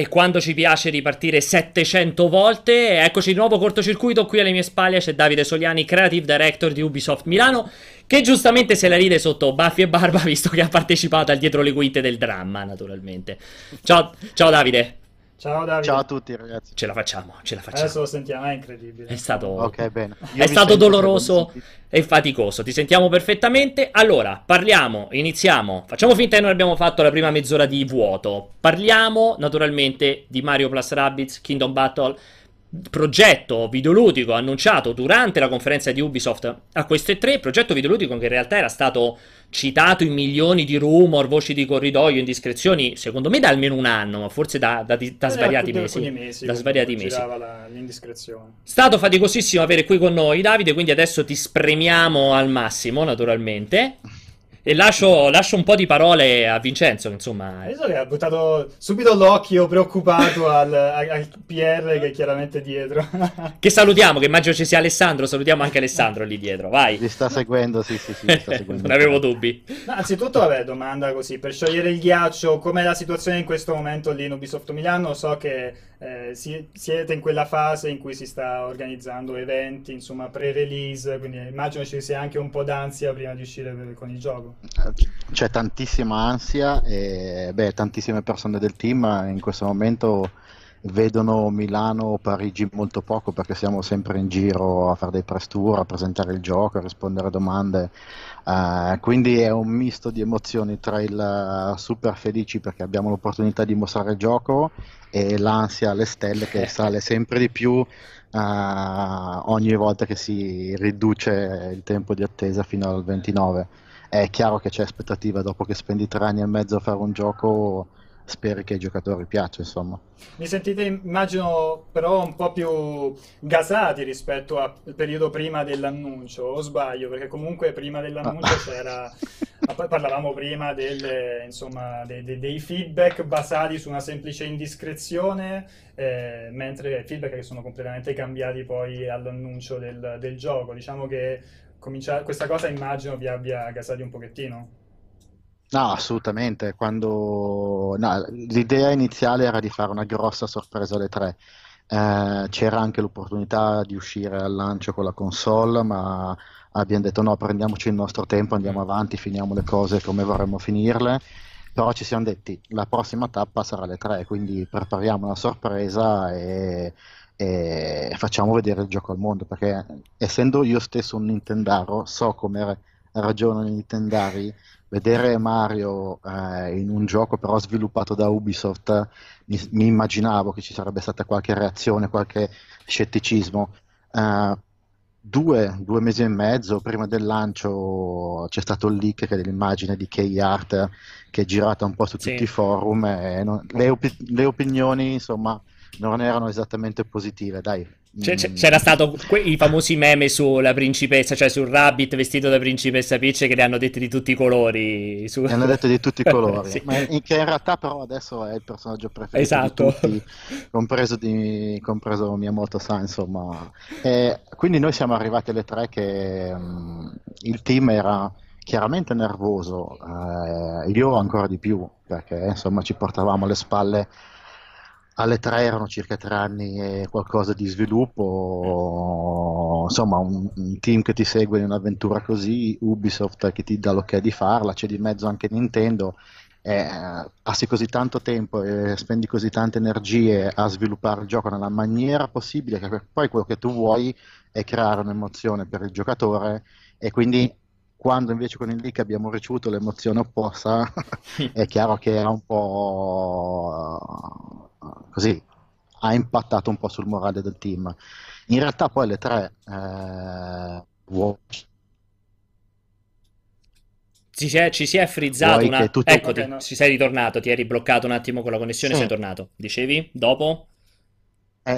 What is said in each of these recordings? E quando ci piace ripartire 700 volte, eccoci di nuovo Cortocircuito, qui alle mie spalle c'è Davide Soliani, Creative Director di Ubisoft Milano, che giustamente se la ride sotto baffi e barba, visto che ha partecipato al dietro le quinte del dramma, naturalmente. Ciao Davide. Ciao Davide. Ciao a tutti ragazzi. Ce la facciamo. Adesso lo sentiamo, è incredibile. È stato, okay, bene. È stato doloroso e faticoso. Ti sentiamo perfettamente. Allora, parliamo, iniziamo. Facciamo finta che noi abbiamo fatto la prima mezz'ora di vuoto. Parliamo naturalmente di Mario + Rabbids Kingdom Battle, progetto videoludico annunciato durante la conferenza di Ubisoft a questo E3, progetto videoludico che in realtà era stato citato in milioni di rumor, voci di corridoio, indiscrezioni, secondo me da almeno un anno, ma forse da svariati mesi. Da svariati mesi. L'indiscrezione. Stato faticosissimo avere qui con noi Davide, quindi adesso ti spremiamo al massimo, naturalmente. E lascio un po' di parole a Vincenzo, insomma. Adesso che ha buttato subito l'occhio preoccupato al PR che è chiaramente dietro. Che salutiamo, che immagino ci sia Alessandro, salutiamo anche Alessandro lì dietro, vai. Li sta seguendo, sì, li sta seguendo. Non avevo dubbi. No, anzitutto, vabbè, domanda così, per sciogliere il ghiaccio, com'è la situazione in questo momento lì in Ubisoft Milano? So che siete in quella fase in cui si sta organizzando eventi, insomma, pre-release, quindi immagino ci sia anche un po' d'ansia prima di uscire con il gioco. C'è tantissima ansia e tantissime persone del team in questo momento vedono Milano o Parigi molto poco, perché siamo sempre in giro a fare dei press tour, a presentare il gioco, a rispondere a domande, quindi è un misto di emozioni tra il super felici perché abbiamo l'opportunità di mostrare il gioco e l'ansia alle stelle che sale sempre di più ogni volta che si riduce il tempo di attesa fino al 29. È chiaro che c'è aspettativa, dopo che spendi 3 anni e mezzo a fare un gioco speri che ai giocatori piaccia, insomma. Mi sentite, immagino, però un po' più gasati rispetto al periodo prima dell'annuncio, o sbaglio? Perché comunque prima dell'annuncio c'era... Parlavamo prima dei feedback basati su una semplice indiscrezione, mentre feedback che sono completamente cambiati poi all'annuncio del gioco. Diciamo che questa cosa immagino vi abbia gasati un pochettino. No, assolutamente. L'idea iniziale era di fare una grossa sorpresa alle 3. C'era anche l'opportunità di uscire al lancio con la console, ma abbiamo detto no, prendiamoci il nostro tempo, andiamo avanti, finiamo le cose come vorremmo finirle. Però ci siamo detti, la prossima tappa sarà alle 3, quindi prepariamo una sorpresa e facciamo vedere il gioco al mondo, perché essendo io stesso un nintendaro so come ragionano i nintendari. Vedere Mario in un gioco però sviluppato da Ubisoft, mi immaginavo che ci sarebbe stata qualche reazione, qualche scetticismo. Due mesi e mezzo prima del lancio c'è stato il leak che è dell'immagine di Key Art che è girata un po' su tutti i forum, e le opinioni insomma non erano esattamente positive, dai. C'era stato i famosi meme sulla principessa, cioè sul Rabbit vestito da principessa Peach, che le hanno detto di tutti i colori. Ne hanno detto di tutti i colori, sì. Ma che in realtà però adesso è il personaggio preferito, esatto, di tutti, compreso Miyamoto, insomma. E quindi noi siamo arrivati alle 3 che il team era chiaramente nervoso, io ancora di più, perché insomma ci portavamo alle spalle. Alle 3 erano circa 3 anni e qualcosa di sviluppo, insomma un team che ti segue in un'avventura così, Ubisoft che ti dà l'ok di farla, c'è di mezzo anche Nintendo, passi così tanto tempo e spendi così tante energie a sviluppare il gioco nella maniera possibile che poi quello che tu vuoi è creare un'emozione per il giocatore, e quindi quando invece con il leak abbiamo ricevuto l'emozione opposta è chiaro che era un po' così, ha impattato un po' sul morale del team. In realtà poi alle 3 ci si è frizzato ecco, ci sei ritornato, ti eri bloccato un attimo con la connessione, sì. Sei tornato, dicevi, dopo?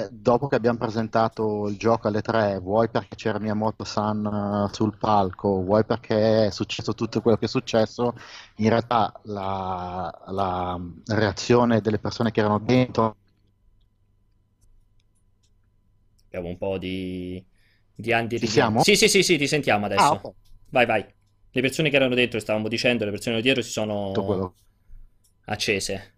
Dopo che abbiamo presentato il gioco alle 3, vuoi perché c'era Miyamoto-san sul palco, vuoi perché è successo tutto quello che è successo, in realtà la reazione delle persone che erano dentro... Abbiamo un po' di anti... Ci siamo? Sì, ti sentiamo adesso. Okay. Vai. Le persone che erano dentro, stavamo dicendo, le persone dietro si sono accese.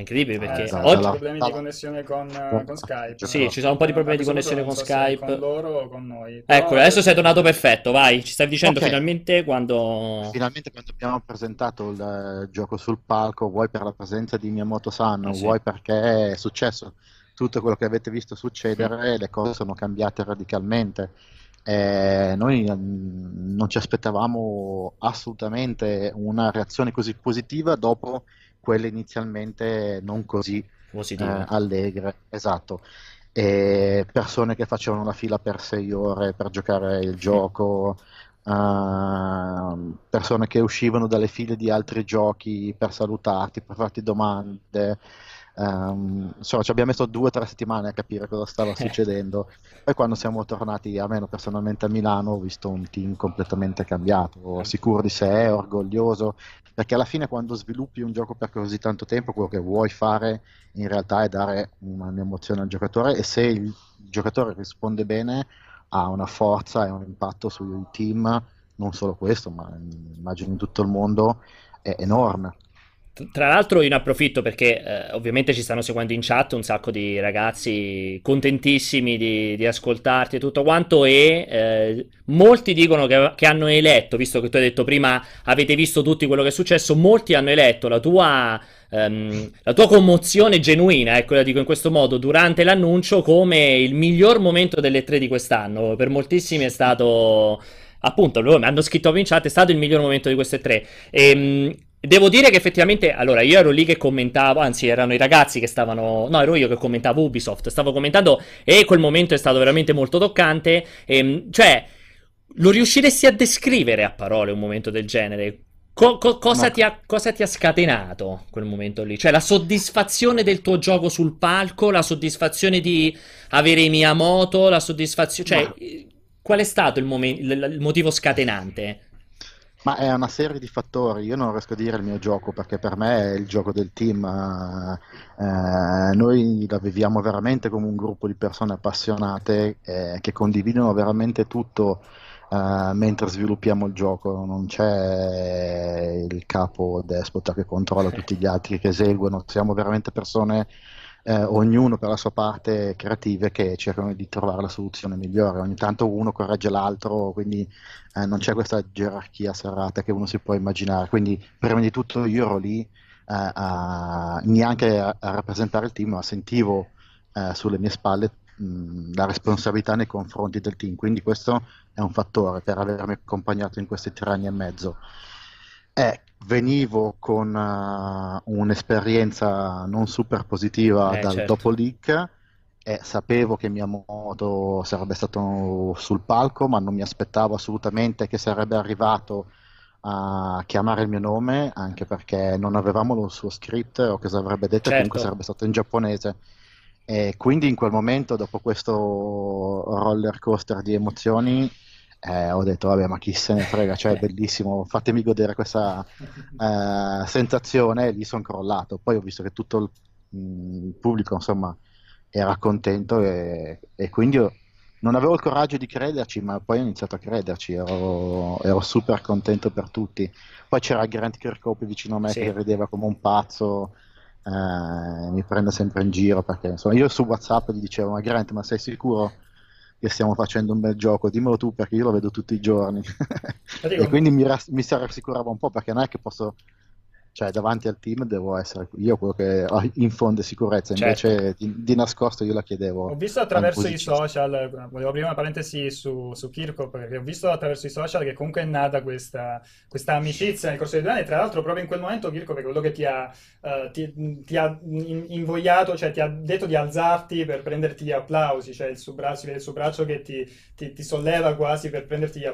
È incredibile perché esatto, oggi problemi di connessione con Skype. Sì, no? Ci sono un po' di problemi di connessione con Skype. Con loro o con noi. Però... Ecco, adesso sei tornato perfetto, vai. Ci stai dicendo finalmente quando abbiamo presentato il gioco sul palco, vuoi per la presenza di Miyamoto San, sì, vuoi perché è successo tutto quello che avete visto succedere, sì, le cose sono cambiate radicalmente. Noi non ci aspettavamo assolutamente una reazione così positiva dopo quelle inizialmente non così allegre, esatto, persone che facevano la fila per 6 ore per giocare il gioco, persone che uscivano dalle file di altri giochi per salutarti, per farti domande. Insomma, ci abbiamo messo 2 o 3 settimane a capire cosa stava succedendo. Poi quando siamo tornati, almeno personalmente a Milano, ho visto un team completamente cambiato, sicuro di sé, orgoglioso, perché alla fine quando sviluppi un gioco per così tanto tempo, quello che vuoi fare in realtà è dare un'emozione al giocatore, e se il giocatore risponde bene ha una forza e un impatto sui team, non solo questo, ma immagino in tutto il mondo è enorme. Tra l'altro io ne approfitto perché ovviamente ci stanno seguendo in chat un sacco di ragazzi contentissimi di ascoltarti e tutto quanto, e molti dicono che hanno eletto, visto che tu hai detto prima avete visto tutti quello che è successo, molti hanno eletto la tua commozione genuina, ecco, la dico in questo modo, durante l'annuncio come il miglior momento delle 3 di quest'anno. Per moltissimi è stato, appunto, mi hanno scritto in chat, è stato il miglior momento di queste 3. Devo dire che effettivamente, allora, io ero lì che commentavo, anzi erano i ragazzi che stavano, no, ero io che commentavo Ubisoft, stavo commentando, e quel momento è stato veramente molto toccante, cioè, lo riusciresti a descrivere a parole un momento del genere? Cosa ti ha scatenato quel momento lì? Cioè la soddisfazione del tuo gioco sul palco, la soddisfazione di avere Miyamoto, la soddisfazione, cioè, qual è stato il motivo scatenante? Ma è una serie di fattori, io non riesco a dire il mio gioco perché per me è il gioco del team, noi la viviamo veramente come un gruppo di persone appassionate che condividono veramente tutto mentre sviluppiamo il gioco, non c'è il capo despota che controlla tutti gli altri che eseguono, siamo veramente persone, ognuno per la sua parte creative, che cercano di trovare la soluzione migliore, ogni tanto uno corregge l'altro, quindi non c'è questa gerarchia serrata che uno si può immaginare, quindi prima di tutto io ero lì neanche a rappresentare il team, ma sentivo sulle mie spalle la responsabilità nei confronti del team, quindi questo è un fattore per avermi accompagnato in questi 3 anni e mezzo. Venivo con un'esperienza non super positiva dal dopo leak, sapevo che Miyamoto sarebbe stato sul palco, ma non mi aspettavo assolutamente che sarebbe arrivato a chiamare il mio nome, anche perché non avevamo lo suo script o cosa avrebbe detto, comunque sarebbe stato in giapponese. E quindi in quel momento, dopo questo roller coaster di emozioni, ho detto vabbè, ma chi se ne frega, cioè è bellissimo, fatemi godere questa sensazione, e lì sono crollato. Poi ho visto che tutto il pubblico, insomma, era contento, e quindi io non avevo il coraggio di crederci, ma poi ho iniziato a crederci, ero super contento per tutti. Poi c'era Grant Kirkhope vicino a me, che rideva come un pazzo, mi prende sempre in giro perché, insomma, io su WhatsApp gli dicevo: ma Grant, ma sei sicuro che stiamo facendo un bel gioco? Dimmelo tu, perché io lo vedo tutti i giorni. E quindi mi si rassicurava un po', perché non è che posso, cioè davanti al team devo essere io quello che infonde sicurezza, invece di nascosto io la chiedevo. Ho visto attraverso i social, volevo aprire una parentesi su Kirkhope, perché ho visto attraverso i social che comunque è nata questa amicizia nel corso dei 2 anni, e tra l'altro proprio in quel momento Kirkhope è quello che ti ha invogliato, cioè ti ha detto di alzarti per prenderti gli applausi, cioè si vede il suo braccio che ti solleva quasi per prenderti gli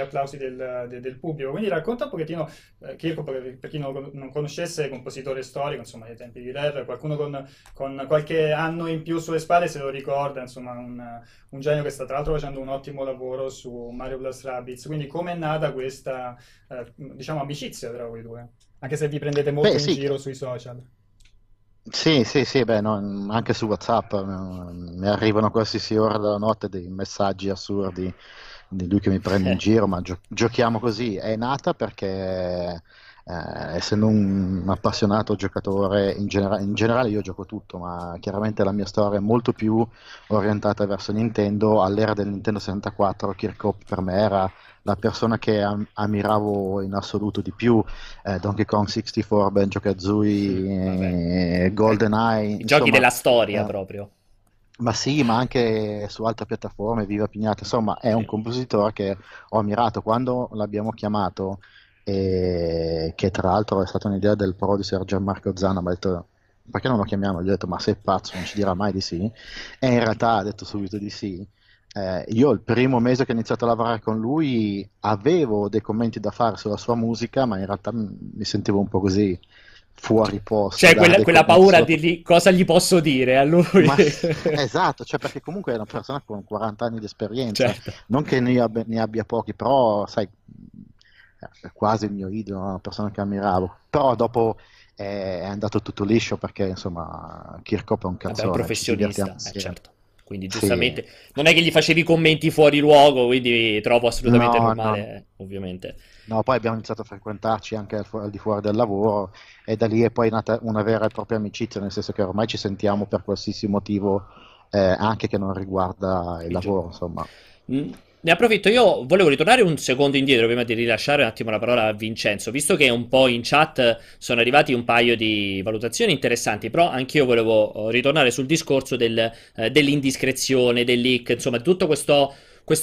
applausi del pubblico. Quindi racconta un pochettino Kirkhope, per chi non conoscesse, compositore storico, insomma, ai tempi di Rare, qualcuno con qualche anno in più sulle spalle se lo ricorda, insomma, un genio che sta tra l'altro facendo un ottimo lavoro su Mario + Rabbids. Quindi come è nata questa diciamo amicizia tra voi due, anche se vi prendete molto in giro sui social? Sì, beh, no, anche su WhatsApp mi arrivano qualsiasi ora della notte dei messaggi assurdi di lui che mi prende in giro, ma giochiamo così. È nata perché essendo un appassionato giocatore in generale io gioco tutto, ma chiaramente la mia storia è molto più orientata verso Nintendo. All'era del Nintendo 64 Kirkhope per me era la persona che ammiravo in assoluto di più, Donkey Kong 64, Banjo-Kazooie, GoldenEye, i giochi della storia proprio. Ma sì, ma anche su altre piattaforme, Viva Piñata, insomma è un compositore che ho ammirato. Quando l'abbiamo chiamato, che tra l'altro è stata un'idea del pro di Sergio Marco Zanna, mi ha detto perché non lo chiamiamo? Gli ho detto ma sei pazzo, non ci dirà mai di sì, e in realtà ha detto subito di sì. Io il primo mese che ho iniziato a lavorare con lui avevo dei commenti da fare sulla sua musica, ma in realtà mi sentivo un po' così fuori posto, cioè quella paura di lì, cosa gli posso dire a lui. Ma, esatto, cioè perché comunque è una persona con 40 anni di esperienza, certo. Non che ne abbia pochi, però sai, è quasi il mio idolo, una persona che ammiravo, però dopo è andato tutto liscio perché insomma Kirkhope è un cazzone, è un professionista, certo. Quindi giustamente sì. Non è che gli facevi commenti fuori luogo, quindi trovo assolutamente normale, ovviamente. No, poi abbiamo iniziato a frequentarci anche al di fuori del lavoro e da lì è poi nata una vera e propria amicizia, nel senso che ormai ci sentiamo per qualsiasi motivo, anche che non riguarda il lavoro, insomma. Ne approfitto, io volevo ritornare un secondo indietro prima di rilasciare un attimo la parola a Vincenzo, visto che un po' in chat sono arrivati un paio di valutazioni interessanti, però anch'io volevo ritornare sul discorso dell'indiscrezione, del leak, insomma tutto questo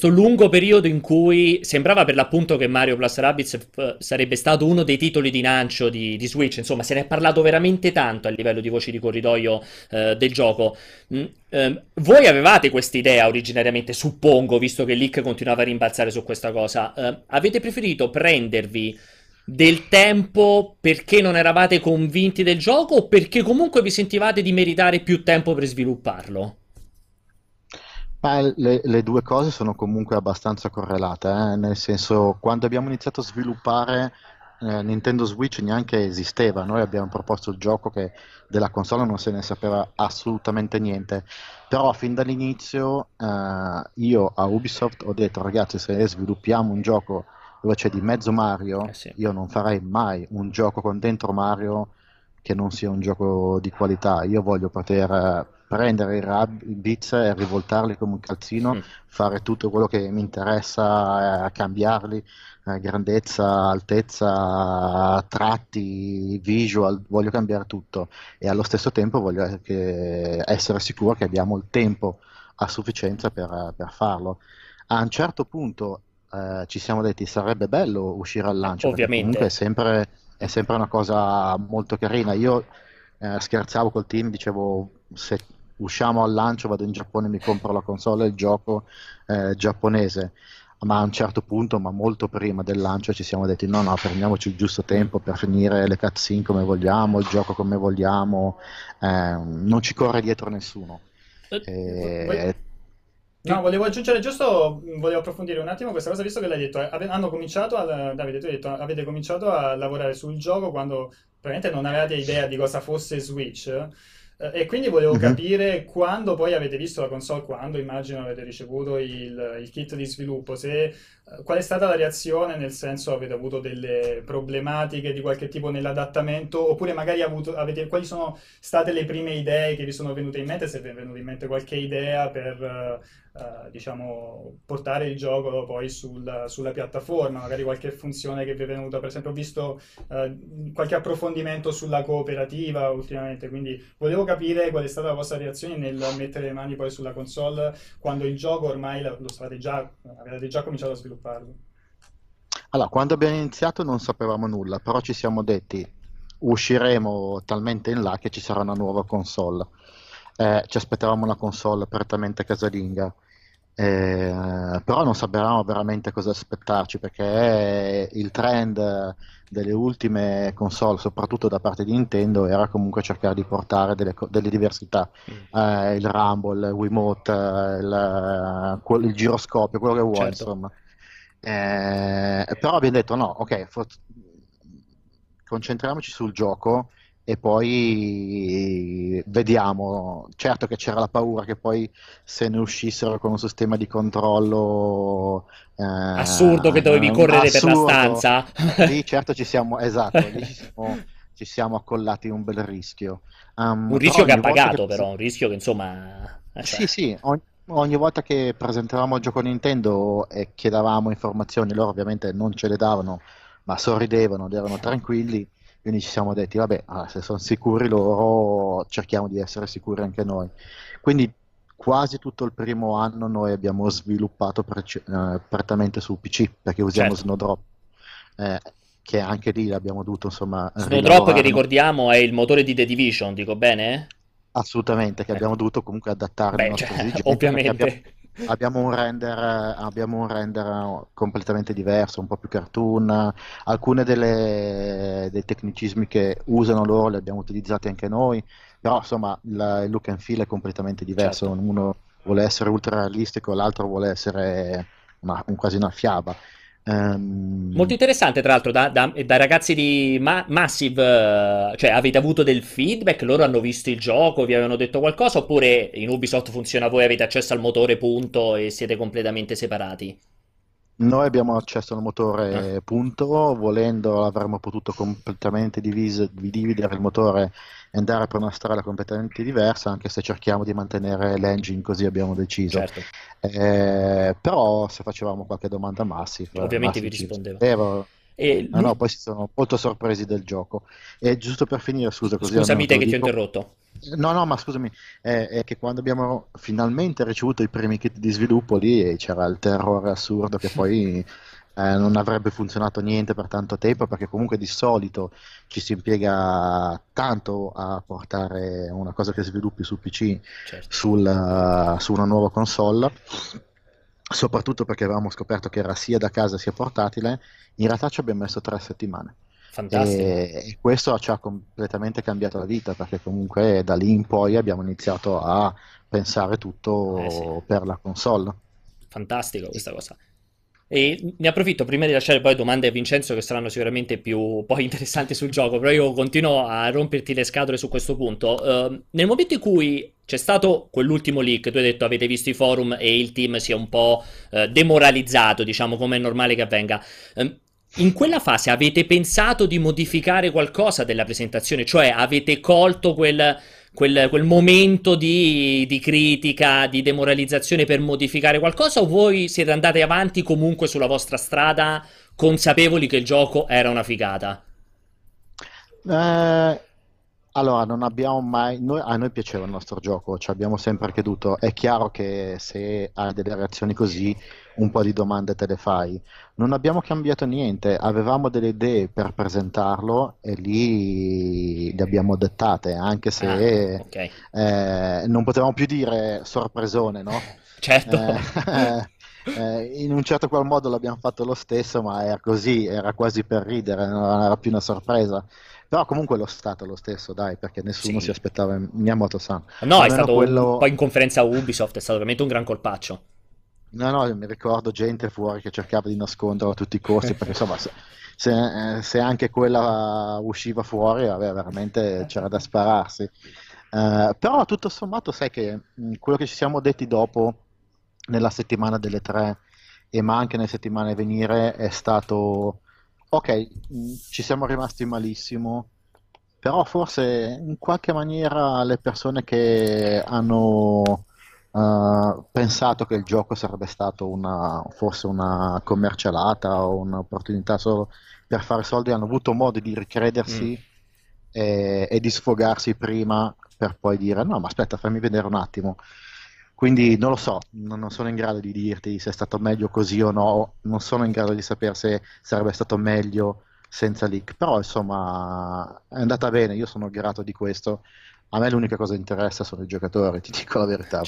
lungo periodo in cui sembrava per l'appunto che Mario + Rabbids sarebbe stato uno dei titoli di lancio di Switch, insomma se ne è parlato veramente tanto a livello di voci di corridoio del gioco. Voi avevate quest'idea originariamente, suppongo, visto che il leak continuava a rimbalzare su questa cosa. Avete preferito prendervi del tempo perché non eravate convinti del gioco o perché comunque vi sentivate di meritare più tempo per svilupparlo? Le due cose sono comunque abbastanza correlate, nel senso, quando abbiamo iniziato a sviluppare Nintendo Switch neanche esisteva, noi abbiamo proposto il gioco che della console non se ne sapeva assolutamente niente, però fin dall'inizio io a Ubisoft ho detto ragazzi, se sviluppiamo un gioco dove c'è di mezzo Mario, io non farei mai un gioco con dentro Mario che non sia un gioco di qualità. Io voglio poter prendere i Rabbids e rivoltarli come un calzino, fare tutto quello che mi interessa, cambiarli, grandezza, altezza, tratti, visual, voglio cambiare tutto e allo stesso tempo voglio essere sicuro che abbiamo il tempo a sufficienza per farlo. A un certo punto ci siamo detti sarebbe bello uscire al lancio, ovviamente comunque è sempre una cosa molto carina. Io scherzavo col team, dicevo se usciamo al lancio vado in Giappone e mi compro la console e il gioco giapponese, ma a un certo punto, ma molto prima del lancio, ci siamo detti no, prendiamoci il giusto tempo per finire le cutscene come vogliamo, il gioco come vogliamo, non ci corre dietro nessuno. No, volevo aggiungere giusto, volevo approfondire un attimo questa cosa, visto che l'hai detto, Davide, tu hai detto, avete cominciato a lavorare sul gioco quando probabilmente non avevate idea di cosa fosse Switch, e quindi volevo capire quando poi avete visto la console, quando immagino avete ricevuto il kit di sviluppo, qual è stata la reazione, nel senso avete avuto delle problematiche di qualche tipo nell'adattamento, oppure magari quali sono state le prime idee che vi sono venute in mente, se vi è venuta in mente qualche idea per diciamo portare il gioco poi sulla piattaforma, magari qualche funzione che vi è venuta. Per esempio ho visto qualche approfondimento sulla cooperativa ultimamente, quindi volevo capire qual è stata la vostra reazione nel mettere le mani poi sulla console quando il gioco ormai avevate già cominciato a svilupparlo. Allora, quando abbiamo iniziato non sapevamo nulla, però ci siamo detti usciremo talmente in là che ci sarà una nuova console. Ci aspettavamo una console prettamente casalinga, però non sapevamo veramente cosa aspettarci, perché il trend delle ultime console, soprattutto da parte di Nintendo, era comunque cercare di portare delle diversità, il rumble, il Wiimote, il giroscopio, quello che vuoi, certo. Insomma, però abbiamo detto no, ok, concentriamoci sul gioco e poi vediamo. Certo che c'era la paura che poi se ne uscissero con un sistema di controllo assurdo, che dovevi correre assurdo per la stanza. Lì certo ci siamo, esatto, lì ci siamo accollati un bel rischio, un rischio che ha pagato, che... però un rischio che insomma sì, sì, ogni volta che presentavamo il gioco a Nintendo e chiedevamo informazioni, loro ovviamente non ce le davano, ma sorridevano ed erano tranquilli. Quindi ci siamo detti, vabbè, allora, se sono sicuri loro, cerchiamo di essere sicuri anche noi. Quindi quasi tutto il primo anno noi abbiamo sviluppato prettamente su PC, perché usiamo Snowdrop, che anche lì l'abbiamo dovuto, insomma... Snowdrop, che ricordiamo è il motore di The Division, dico bene? Assolutamente, che abbiamo dovuto comunque adattare. Beh, ovviamente. Abbiamo un render completamente diverso, un po' più cartoon. Alcune dei tecnicismi che usano loro li abbiamo utilizzati anche noi, però insomma il look and feel è completamente diverso. Certo. Uno vuole essere ultra realistico, l'altro vuole essere quasi una fiaba. Molto interessante, tra l'altro, da ragazzi di Massive, cioè avete avuto del feedback? Loro hanno visto il gioco, vi avevano detto qualcosa, oppure in Ubisoft funziona voi avete accesso al motore punto e siete completamente separati? Noi abbiamo accesso al motore punto, volendo avremmo potuto completamente dividere il motore e andare per una strada completamente diversa, anche se cerchiamo di mantenere l'engine, così abbiamo deciso. Certo. Però se facevamo qualche domanda a Massive, ovviamente vi rispondeva. No, poi si sono molto sorpresi del gioco. E giusto per finire, scusa, così scusami te che ti ho interrotto. No, ma scusami, è che quando abbiamo finalmente ricevuto i primi kit di sviluppo lì c'era il terrore assurdo che poi non avrebbe funzionato niente per tanto tempo, perché comunque di solito ci si impiega tanto a portare una cosa che sviluppi su PC su una nuova console, soprattutto perché avevamo scoperto che era sia da casa sia portatile. In realtà ci abbiamo messo 3 settimane. Fantastico. E questo ci ha completamente cambiato la vita, perché comunque da lì in poi abbiamo iniziato a pensare tutto per la console. Fantastico questa cosa. E ne approfitto prima di lasciare poi domande a Vincenzo, che saranno sicuramente più poi interessanti sul gioco, però io continuo a romperti le scatole su questo punto. Nel momento in cui c'è stato quell'ultimo leak, tu hai detto avete visto i forum e il team si è un po' demoralizzato, diciamo, come è normale che avvenga. In quella fase avete pensato di modificare qualcosa della presentazione? Cioè avete colto quel momento di critica, di demoralizzazione per modificare qualcosa, o voi siete andati avanti comunque sulla vostra strada consapevoli che il gioco era una figata? Allora, non abbiamo mai... a noi piaceva il nostro gioco, ci abbiamo sempre creduto. È chiaro che se hai delle reazioni così, un po' di domande te le fai. Non abbiamo cambiato niente, avevamo delle idee per presentarlo e lì le abbiamo dettate, anche se non potevamo più dire sorpresone, no? Certo. In un certo qual modo l'abbiamo fatto lo stesso, ma era così, era quasi per ridere, non era più una sorpresa. Però comunque l'ho stato lo stesso, dai, perché nessuno si aspettava Miyamoto-san. No, è stato quello... poi in conferenza Ubisoft è stato veramente un gran colpaccio. No, mi ricordo gente fuori che cercava di nasconderlo a tutti i costi, perché insomma se anche quella usciva fuori, vabbè, veramente c'era da spararsi. Però tutto sommato sai che quello che ci siamo detti dopo, nella settimana delle 3 ma anche nelle settimane a venire, è stato... ok, ci siamo rimasti malissimo, però forse in qualche maniera le persone che hanno pensato che il gioco sarebbe stato forse una commercialata o un'opportunità solo per fare soldi hanno avuto modo di ricredersi e di sfogarsi prima, per poi dire no, ma aspetta, fammi vedere un attimo. Quindi non lo so, non sono in grado di dirti se è stato meglio così o no, non sono in grado di sapere se sarebbe stato meglio senza leak, però insomma è andata bene, io sono grato di questo. A me l'unica cosa che interessa sono i giocatori, ti dico la verità.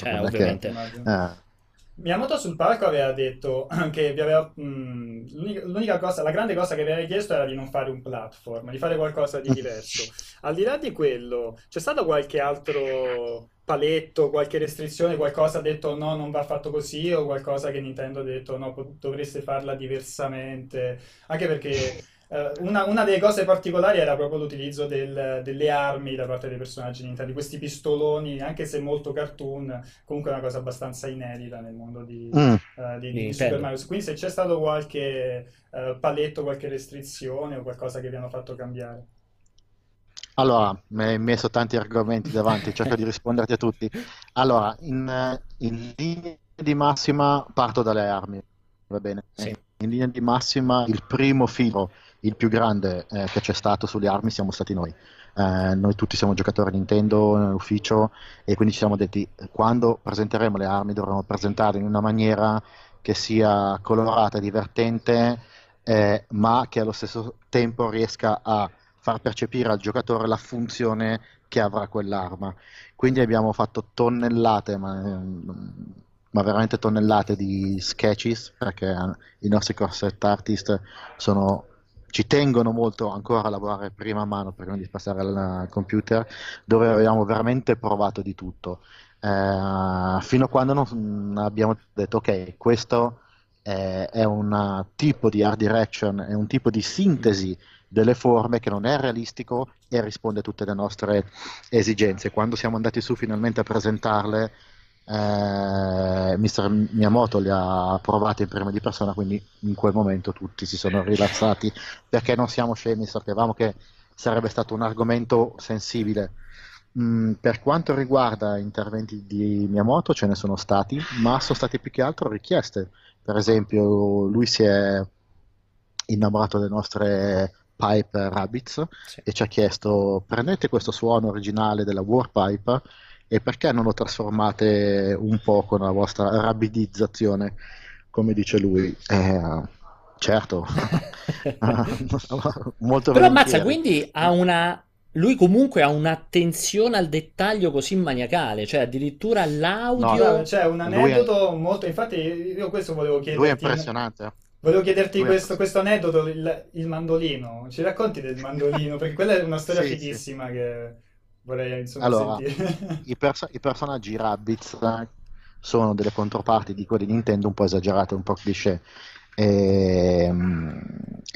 Miyamoto sul palco aveva detto che vi aveva, l'unica cosa, la grande cosa che vi aveva chiesto era di non fare un platform, di fare qualcosa di diverso. Al di là di quello, c'è stato qualche altro paletto, qualche restrizione, qualcosa detto no, non va fatto così, o qualcosa che Nintendo ha detto no, dovreste farla diversamente? Anche perché Una delle cose particolari era proprio l'utilizzo delle armi da parte dei personaggi Nintendo, di questi pistoloni, anche se molto cartoon, comunque è una cosa abbastanza inedita nel mondo di Super Mario. Quindi se c'è stato qualche paletto, qualche restrizione o qualcosa che vi hanno fatto cambiare? Allora, mi hai messo tanti argomenti davanti, cerco di risponderti a tutti. Allora, in linea di massima parto dalle armi, va bene? Sì. In linea di massima il primo filo, il più grande che c'è stato sulle armi siamo stati noi. Noi tutti siamo giocatori Nintendo nell'ufficio e quindi ci siamo detti: quando presenteremo le armi dovremo presentarle in una maniera che sia colorata, divertente, ma che allo stesso tempo riesca a far percepire al giocatore la funzione che avrà quell'arma. Quindi abbiamo fatto tonnellate, ma veramente tonnellate di sketches, perché i nostri concept artist ci tengono molto ancora a lavorare prima a mano prima di passare al computer, dove abbiamo veramente provato di tutto, fino a quando non abbiamo detto: ok, questo è un tipo di art direction, è un tipo di sintesi delle forme che non è realistico e risponde a tutte le nostre esigenze. Quando siamo andati su finalmente a presentarle, Mister Miyamoto le ha provate in prima di persona, quindi in quel momento tutti si sono rilassati, perché non siamo scemi, sapevamo che sarebbe stato un argomento sensibile. Per quanto riguarda interventi di Miyamoto, ce ne sono stati, ma sono state più che altro richieste. Per esempio, lui si è innamorato delle nostre pipe Rabbids, sì, e ci ha chiesto: prendete questo suono originale della Warpipe e perché non lo trasformate un po' con la vostra rabbidizzazione, come dice lui. Certo. Molto. Però ammazza, quindi lui comunque ha un'attenzione al dettaglio così maniacale, cioè addirittura l'audio... No, c'è un aneddoto molto... Infatti io questo volevo chiederti... Lui è impressionante. Volevo chiederti questo aneddoto, il mandolino. Ci racconti del mandolino? Perché quella è una storia fighissima che... Vorrei, allora, sentire. I personaggi Rabbids sono delle controparti di quelli di Nintendo un po' esagerate, un po' cliché, e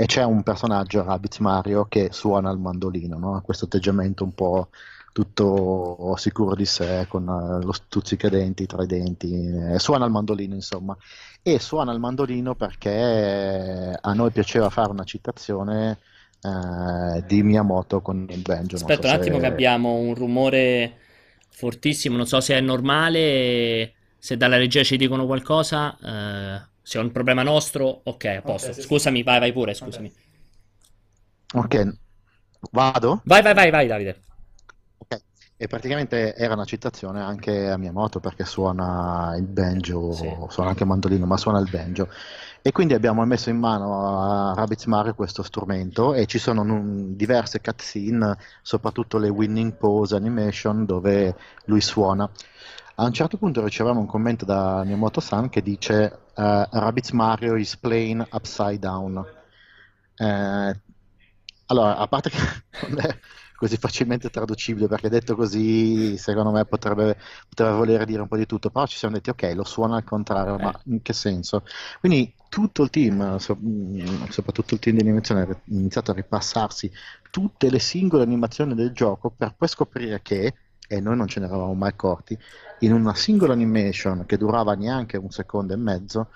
c'è un personaggio, Rabbids Mario, che suona il mandolino, no? Questo atteggiamento un po' tutto sicuro di sé, con lo stuzzicadenti tra i denti, suona il mandolino insomma, e suona il mandolino perché a noi piaceva fare una citazione di Miyamoto con il Banjo. Aspetta un attimo, che abbiamo un rumore fortissimo, non so se è normale, se dalla regia ci dicono qualcosa, se è un problema nostro. Ok, a posto, okay, scusami, vai pure, scusami. Ok, vado? Vai Davide. Okay. E praticamente era una citazione anche a Miyamoto, perché suona il Banjo, sì, suona anche il mandolino, ma suona il Banjo. E quindi abbiamo messo in mano a Rabbids Mario questo strumento, e ci sono diverse cutscene, soprattutto le winning pose animation, dove lui suona. A un certo punto riceviamo un commento da Miyamoto-san che dice: Rabbids Mario is playing upside down. Allora, a parte che non è così facilmente traducibile, perché detto così secondo me potrebbe voler dire un po' di tutto, però ci siamo detti: ok, lo suona al contrario, ma in che senso? Quindi tutto il team, soprattutto il team di animazione, ha iniziato a ripassarsi tutte le singole animazioni del gioco, per poi scoprire che, e noi non ce ne eravamo mai accorti, in una singola animation che durava neanche un secondo e mezzo,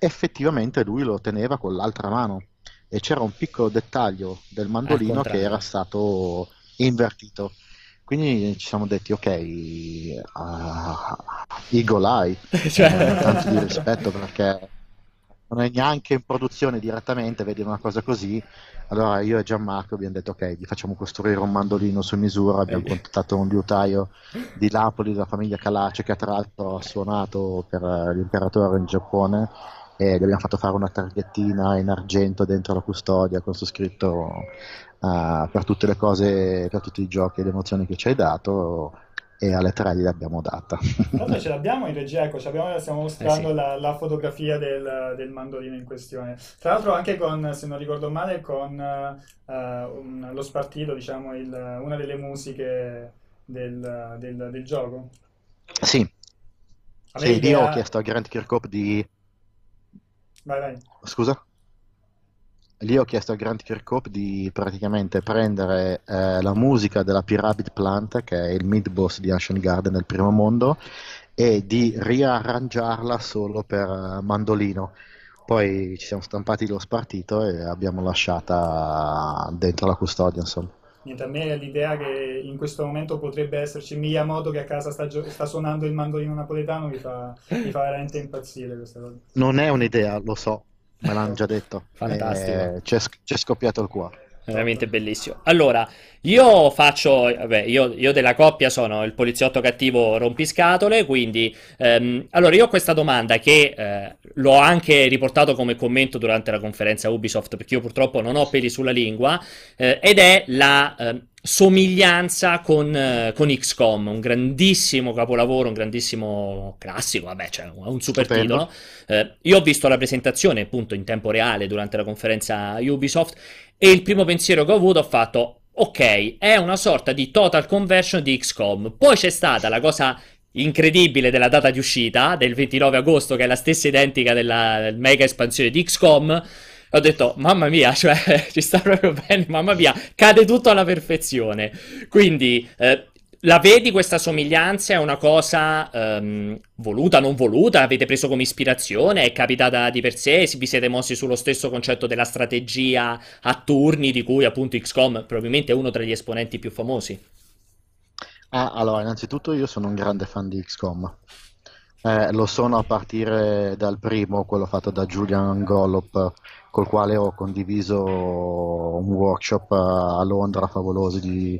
effettivamente lui lo teneva con l'altra mano, e c'era un piccolo dettaglio del mandolino che era stato invertito. Quindi ci siamo detti: ok, Eagle Eye, tanto di rispetto, perché non è neanche in produzione direttamente, vedi una cosa così. Allora io e Gianmarco abbiamo detto: ok, gli facciamo costruire un mandolino su misura. Abbiamo contattato un liutaio di Napoli della famiglia Calace, che tra l'altro ha suonato per l'imperatore in Giappone, e gli abbiamo fatto fare una targhettina in argento dentro la custodia con su scritto: per tutte le cose, per tutti i giochi e le emozioni che ci hai dato. E alle 3 gliel'abbiamo data. Allora, ce l'abbiamo in regia, ecco, stiamo mostrando la fotografia del mandolino in questione. Tra l'altro anche con, se non ricordo male, con lo spartito, diciamo, una delle musiche del gioco. Sì, io ho chiesto a Grant Kirkhope di... Vai. Scusa? Lì ho chiesto a Grant Kirkhope di praticamente prendere la musica della Piranha Plant, che è il mid-boss di Ancient Garden nel primo mondo, e di riarrangiarla solo per mandolino. Poi ci siamo stampati lo spartito e abbiamo lasciata dentro la custodia, insomma. Niente, a me l'idea che in questo momento potrebbe esserci Miyamoto che a casa sta suonando il mandolino napoletano mi fa veramente impazzire questa cosa. Non è un'idea, lo so. Me l'hanno già detto. Fantastico. C'è scoppiato il cuore. Veramente bellissimo. Allora, io faccio. Vabbè, io della coppia sono il poliziotto cattivo rompiscatole. Quindi, allora, io ho questa domanda che l'ho anche riportato come commento durante la conferenza Ubisoft, perché io purtroppo non ho peli sulla lingua. Ed è la somiglianza con XCOM, un grandissimo capolavoro, un grandissimo classico, vabbè, cioè un super titolo. Io ho visto la presentazione appunto in tempo reale durante la conferenza Ubisoft e il primo pensiero che ho avuto, ho fatto ok, è una sorta di total conversion di XCOM. Poi c'è stata la cosa incredibile della data di uscita del 29 agosto, che è la stessa identica della mega espansione di XCOM. Ho detto, mamma mia, cioè, ci sta proprio bene, mamma mia, cade tutto alla perfezione. Quindi, la vedi questa somiglianza? È una cosa voluta, non voluta? L'avete preso come ispirazione? È capitata di per sé? Vi siete mossi sullo stesso concetto della strategia a turni, di cui appunto XCOM probabilmente è uno tra gli esponenti più famosi? Allora, innanzitutto io sono un grande fan di XCOM. Lo sono a partire dal primo, quello fatto da Julian Gollop, col quale ho condiviso un workshop a Londra favoloso di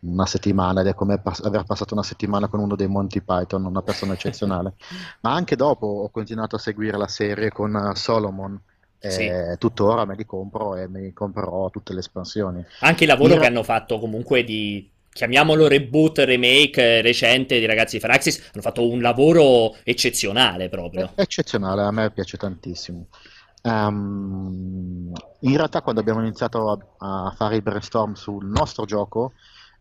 una settimana, ed è come aver passato una settimana con uno dei Monty Python, una persona eccezionale. Ma anche dopo ho continuato a seguire la serie con Solomon, sì. Tuttora me li compro e mi comprerò tutte le espansioni. Anche il lavoro che hanno fatto comunque di... chiamiamolo reboot, remake recente di ragazzi di Firaxis, hanno fatto un lavoro eccezionale proprio. Eccezionale, a me piace tantissimo. In realtà quando abbiamo iniziato a fare il brainstorm sul nostro gioco,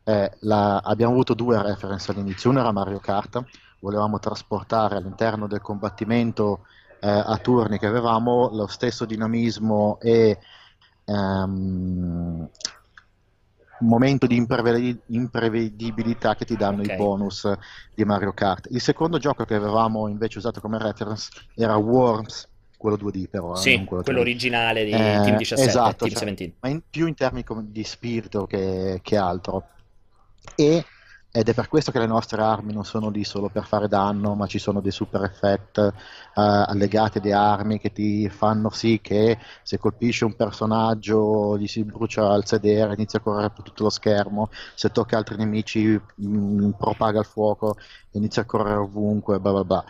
abbiamo avuto due reference all'inizio. Una era Mario Kart, volevamo trasportare all'interno del combattimento a turni che avevamo lo stesso dinamismo e... momento di imprevedibilità che ti danno i bonus di Mario Kart. Il secondo gioco che avevamo invece usato come reference era Worms, quello 2D però. Sì, quello originale di Team 17. Esatto, Team 17. Ma più in termini di spirito che altro. Ed è per questo che le nostre armi non sono lì solo per fare danno, ma ci sono dei super effect allegati alle armi che ti fanno sì che se colpisci un personaggio gli si brucia al sedere, inizia a correre per tutto lo schermo, se tocca altri nemici propaga il fuoco, inizia a correre ovunque, bla bla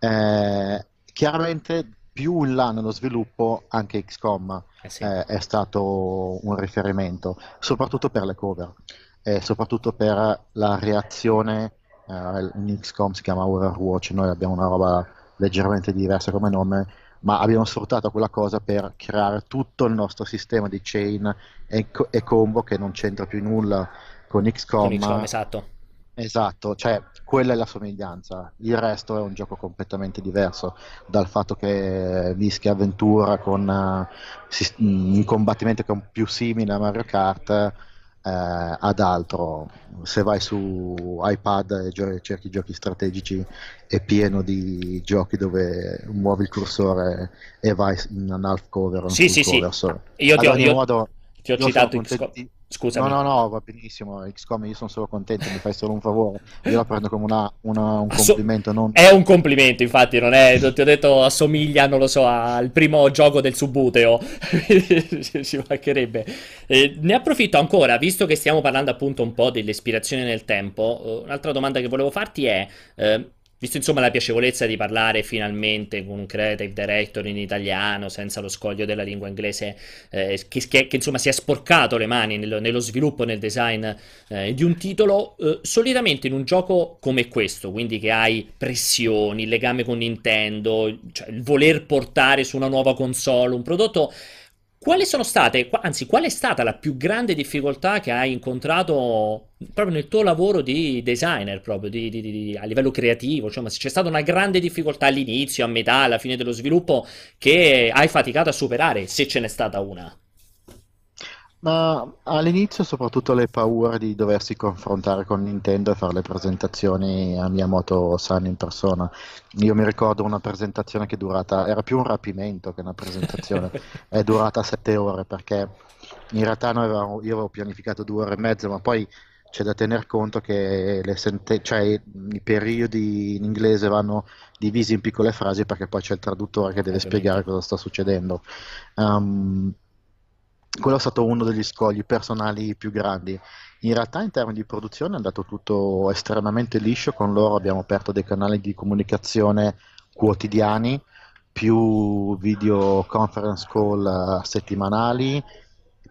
bla. Chiaramente più in là nello sviluppo anche XCOM è stato un riferimento, soprattutto per le cover. E soprattutto per la reazione, in XCOM si chiama Overwatch, noi abbiamo una roba leggermente diversa come nome, ma abbiamo sfruttato quella cosa per creare tutto il nostro sistema di chain e combo che non c'entra più nulla con XCOM. Con XCOM, esatto. Esatto, cioè quella è la somiglianza, il resto è un gioco completamente diverso, dal fatto che mischia avventura con un combattimento che è più simile a Mario Kart ad altro. Se vai su iPad e cerchi giochi strategici è pieno di giochi dove muovi il cursore e vai in un half cover, un full cover. Io ho citato XCOM. Scusami. No, va benissimo. XCOM, io sono solo contento, mi fai solo un favore. Io la prendo come un complimento. È un complimento, infatti, non è. Ti ho detto, assomiglia, non lo so, al primo gioco del Subbuteo. Ci mancherebbe. Ne approfitto ancora, visto che stiamo parlando appunto un po' dell'ispirazione nel tempo. Un'altra domanda che volevo farti è. Visto insomma la piacevolezza di parlare finalmente con un creative director in italiano senza lo scoglio della lingua inglese, che insomma si è sporcato le mani nello sviluppo, nel design di un titolo, solitamente in un gioco come questo, quindi che hai pressioni, il legame con Nintendo, cioè il voler portare su una nuova console un prodotto, qual è stata la più grande difficoltà che hai incontrato proprio nel tuo lavoro di designer, proprio a livello creativo? Cioè, ma se c'è stata una grande difficoltà all'inizio, a metà, alla fine dello sviluppo che hai faticato a superare, se ce n'è stata una? Ma all'inizio soprattutto le paure di doversi confrontare con Nintendo e fare le presentazioni a Miyamoto-san in persona. Io mi ricordo una presentazione che è durata, era più un rapimento che una presentazione, è durata 7 ore, perché in realtà io avevo pianificato 2 ore e mezza, ma poi c'è da tener conto che cioè, i periodi in inglese vanno divisi in piccole frasi, perché poi c'è il traduttore che deve spiegare cosa sta succedendo. Quello è stato uno degli scogli personali più grandi. In realtà in termini di produzione è andato tutto estremamente liscio. Con loro abbiamo aperto dei canali di comunicazione quotidiani, più video conference call settimanali,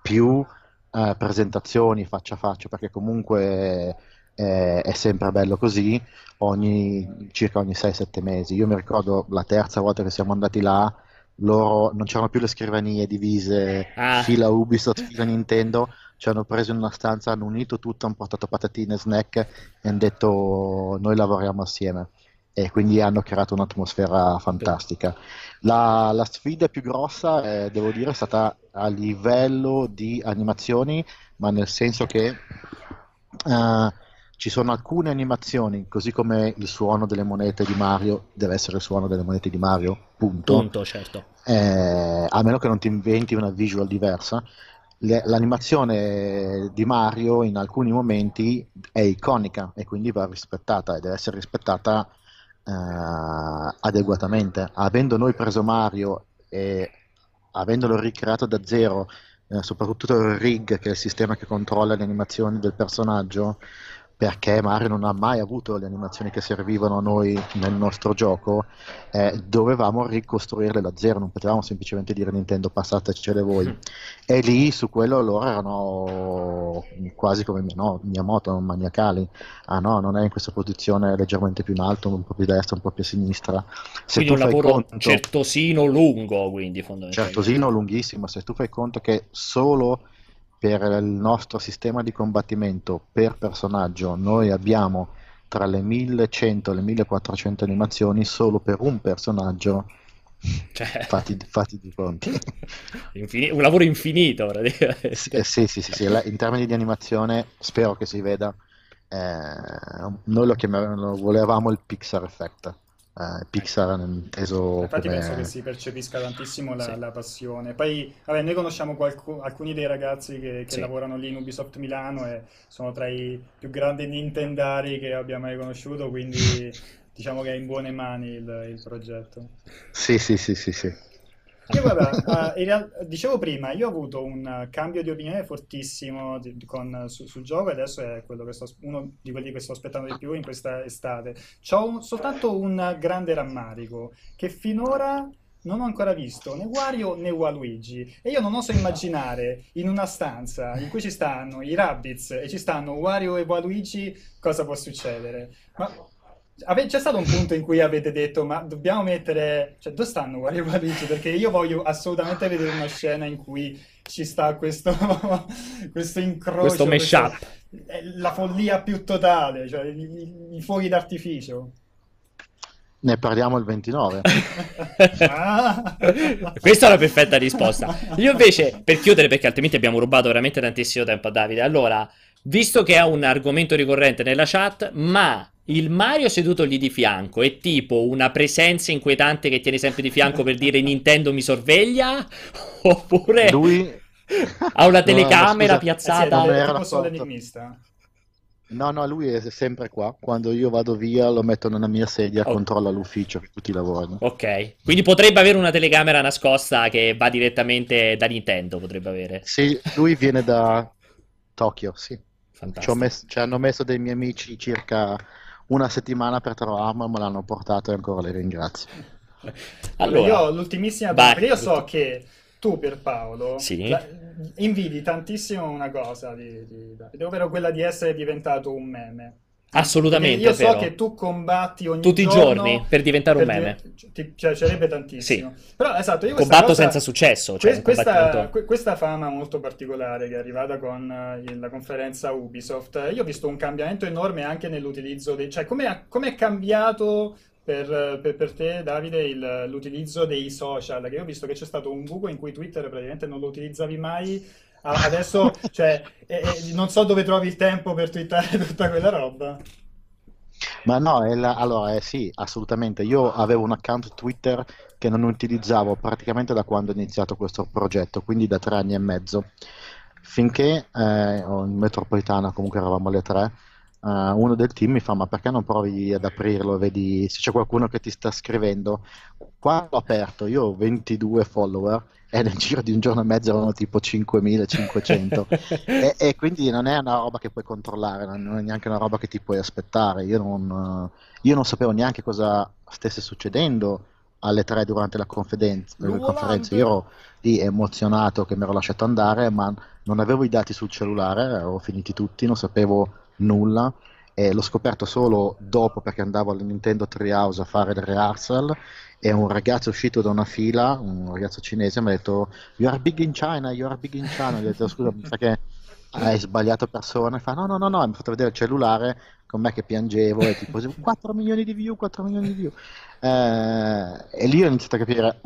più presentazioni faccia a faccia, perché comunque è sempre bello così, circa ogni 6-7 mesi. Io mi ricordo la terza volta che siamo andati là, loro non c'erano più le scrivanie divise, fila Ubisoft, fila Nintendo, ci hanno preso in una stanza, hanno unito tutto, hanno portato patatine, snack e hanno detto noi lavoriamo assieme, e quindi hanno creato un'atmosfera fantastica. La sfida più grossa devo dire è stata a livello di animazioni, ma nel senso che ci sono alcune animazioni, così come il suono delle monete di Mario deve essere il suono delle monete di Mario, punto, certo. A meno che non ti inventi una visual diversa, l'animazione di Mario in alcuni momenti è iconica e quindi va rispettata, e deve essere rispettata adeguatamente. Avendo noi preso Mario e avendolo ricreato da zero, soprattutto il rig, che è il sistema che controlla le animazioni del personaggio, perché Mario non ha mai avuto le animazioni che servivano a noi nel nostro gioco, dovevamo ricostruirle da zero, non potevamo semplicemente dire Nintendo passatecele voi. E lì su quello loro erano quasi come Miyamoto, maniacali, non è in questa posizione, leggermente più in alto, un po' più a destra, un po' più a sinistra. Se quindi tu un fai lavoro conto, certosino lungo, quindi fondamentalmente. Certosino lunghissimo, se tu fai conto che solo per il nostro sistema di combattimento per personaggio noi abbiamo tra le 1100 e le 1400 animazioni solo per un personaggio, cioè... fatti di conti. Un lavoro infinito, praticamente. Sì, in termini di animazione spero che si veda. Noi lo volevamo il Pixar effect. Pixar inteso. Infatti come... penso che si percepisca tantissimo la passione. Poi noi conosciamo alcuni dei ragazzi che lavorano lì in Ubisoft Milano e sono tra i più grandi nintendari che abbia mai conosciuto, quindi diciamo che è in buone mani il progetto. Sì. Io, guarda, dicevo prima, io ho avuto un cambio di opinione fortissimo sul gioco, e adesso è quello che uno di quelli che sto aspettando di più in questa estate. C'ho soltanto un grande rammarico, che finora non ho ancora visto né Wario né Waluigi, e io non oso immaginare in una stanza in cui ci stanno i Rabbids e ci stanno Wario e Waluigi cosa può succedere. Ma... c'è stato un punto in cui avete detto ma dobbiamo mettere, cioè dove stanno Wario e Waluigi, perché io voglio assolutamente vedere una scena in cui ci sta questo incrocio, questo mashup, la follia più totale, cioè i fuochi d'artificio. Ne parliamo il 29. Questa è la perfetta risposta. Io invece, per chiudere, perché altrimenti abbiamo rubato veramente tantissimo tempo a Davide, allora, visto che è un argomento ricorrente nella chat, ma il Mario seduto lì di fianco è tipo una presenza inquietante che tiene sempre di fianco per dire Nintendo mi sorveglia, oppure lui ha una telecamera piazzata? No, lui è sempre qua. Quando io vado via lo metto nella mia sedia, controlla l'ufficio che tutti lavorano. Ok, quindi potrebbe avere una telecamera nascosta che va direttamente da Nintendo, potrebbe avere. Sì, lui viene da Tokyo, sì. Fantastico. Ci hanno messo dei miei amici circa una settimana per trovarmi, me l'hanno portato e ancora le ringrazio. Allora, io ho l'ultimissima domanda. Io so che tu, Pierpaolo, invidi tantissimo una cosa, ovvero quella di essere diventato un meme. Assolutamente. Io so che tu combatti tutti i giorni per diventare un meme. Ti piacerebbe tantissimo. Sì. Però esatto, io combatto senza successo. Cioè questa fama molto particolare che è arrivata con la conferenza Ubisoft, io ho visto un cambiamento enorme anche nell'utilizzo dei. Cioè, come è cambiato per te, Davide, l'utilizzo dei social? Che io ho visto che c'è stato un buco in cui Twitter praticamente non lo utilizzavi mai. Adesso, cioè, non so dove trovi il tempo per twittare tutta quella roba. Ma no, allora sì, assolutamente. Io avevo un account Twitter che non utilizzavo praticamente da quando ho iniziato questo progetto, quindi da 3 anni e mezzo, finché in metropolitana, comunque eravamo alle 3, uno del team mi fa: ma perché non provi ad aprirlo, vedi se c'è qualcuno che ti sta scrivendo? Quando ho aperto, io ho 22 follower e nel giro di un giorno e mezzo erano tipo 5.500 e quindi non è una roba che puoi controllare, non è neanche una roba che ti puoi aspettare. Io non sapevo neanche cosa stesse succedendo alle 3 durante la conferenza. Io ero lì emozionato che mi ero lasciato andare, ma non avevo i dati sul cellulare, avevo finiti tutti, non sapevo nulla, e l'ho scoperto solo dopo, perché andavo al Nintendo Treehouse a fare il rehearsal e un ragazzo uscito da una fila, un ragazzo cinese, mi ha detto: "You are big in China, you are big in China". Gli ho detto: "Scusa, mi sa che hai sbagliato persona". E fa: "No, no, no, no". E mi ha fatto vedere il cellulare con me che piangevo e tipo 4 milioni di view, 4 milioni di view. E lì ho iniziato a capire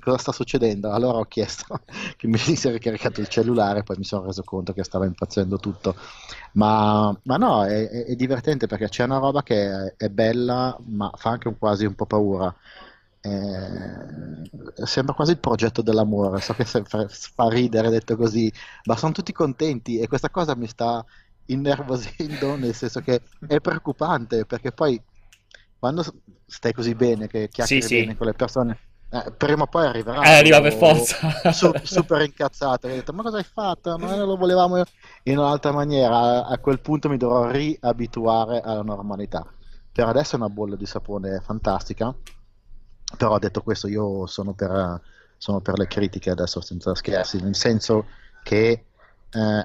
cosa sta succedendo. Allora ho chiesto che mi si è ricaricato il cellulare, poi mi sono reso conto che stava impazzendo tutto. Ma no, è divertente, perché c'è una roba che è bella ma fa anche quasi un po' paura. Sembra quasi il progetto dell'amore, so che fa ridere detto così, ma sono tutti contenti e questa cosa mi sta innervosendo, nel senso che è preoccupante, perché poi quando stai così bene che chiacchieri bene con le persone, prima o poi arriverà. Arriva per forza. Super incazzato. Ho detto: "Ma cosa hai fatto? Ma noi lo volevamo in un'altra maniera". A quel punto mi dovrò riabituare alla normalità. Per adesso è una bolla di sapone fantastica. Però detto questo, io sono per le critiche adesso, senza scherzi, nel senso che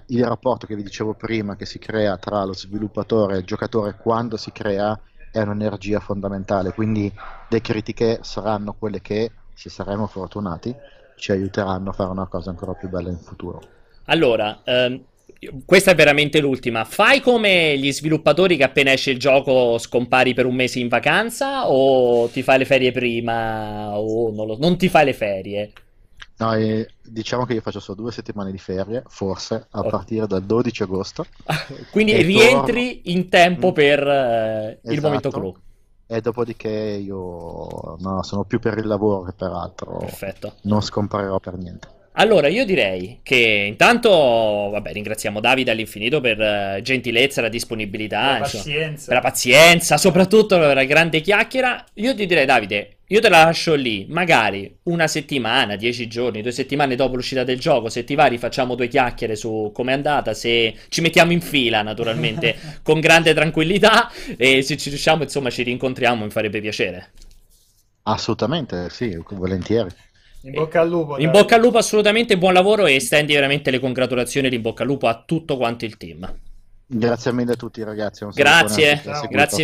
il rapporto che vi dicevo prima che si crea tra lo sviluppatore e il giocatore, quando si crea, è un'energia fondamentale. Quindi le critiche saranno quelle che, se saremo fortunati, ci aiuteranno a fare una cosa ancora più bella in futuro. Allora, questa è veramente l'ultima. Fai come gli sviluppatori che appena esce il gioco scompari per un mese in vacanza, o ti fai le ferie prima, o non ti fai le ferie? No, diciamo che io faccio solo 2 settimane di ferie, forse, a partire dal 12 agosto. Quindi rientri in tempo per il momento clou. E dopodiché io sono più per il lavoro che per altro. Perfetto. Non scomparirò per niente. Allora, io direi che intanto, vabbè, ringraziamo Davide all'infinito per gentilezza, la disponibilità, per la pazienza, soprattutto per la grande chiacchiera. Io ti direi, Davide, io te la lascio lì, magari una settimana, 10 giorni, 2 settimane dopo l'uscita del gioco, se ti va rifacciamo 2 chiacchiere su com'è andata, se ci mettiamo in fila naturalmente con grande tranquillità, e se ci riusciamo, insomma, ci rincontriamo, mi farebbe piacere. Assolutamente, sì, volentieri. In bocca al lupo, in bocca al lupo, assolutamente, buon lavoro, e estendi veramente le congratulazioni e l'in bocca al lupo a tutto quanto il team. Grazie mille a tutti, ragazzi. Grazie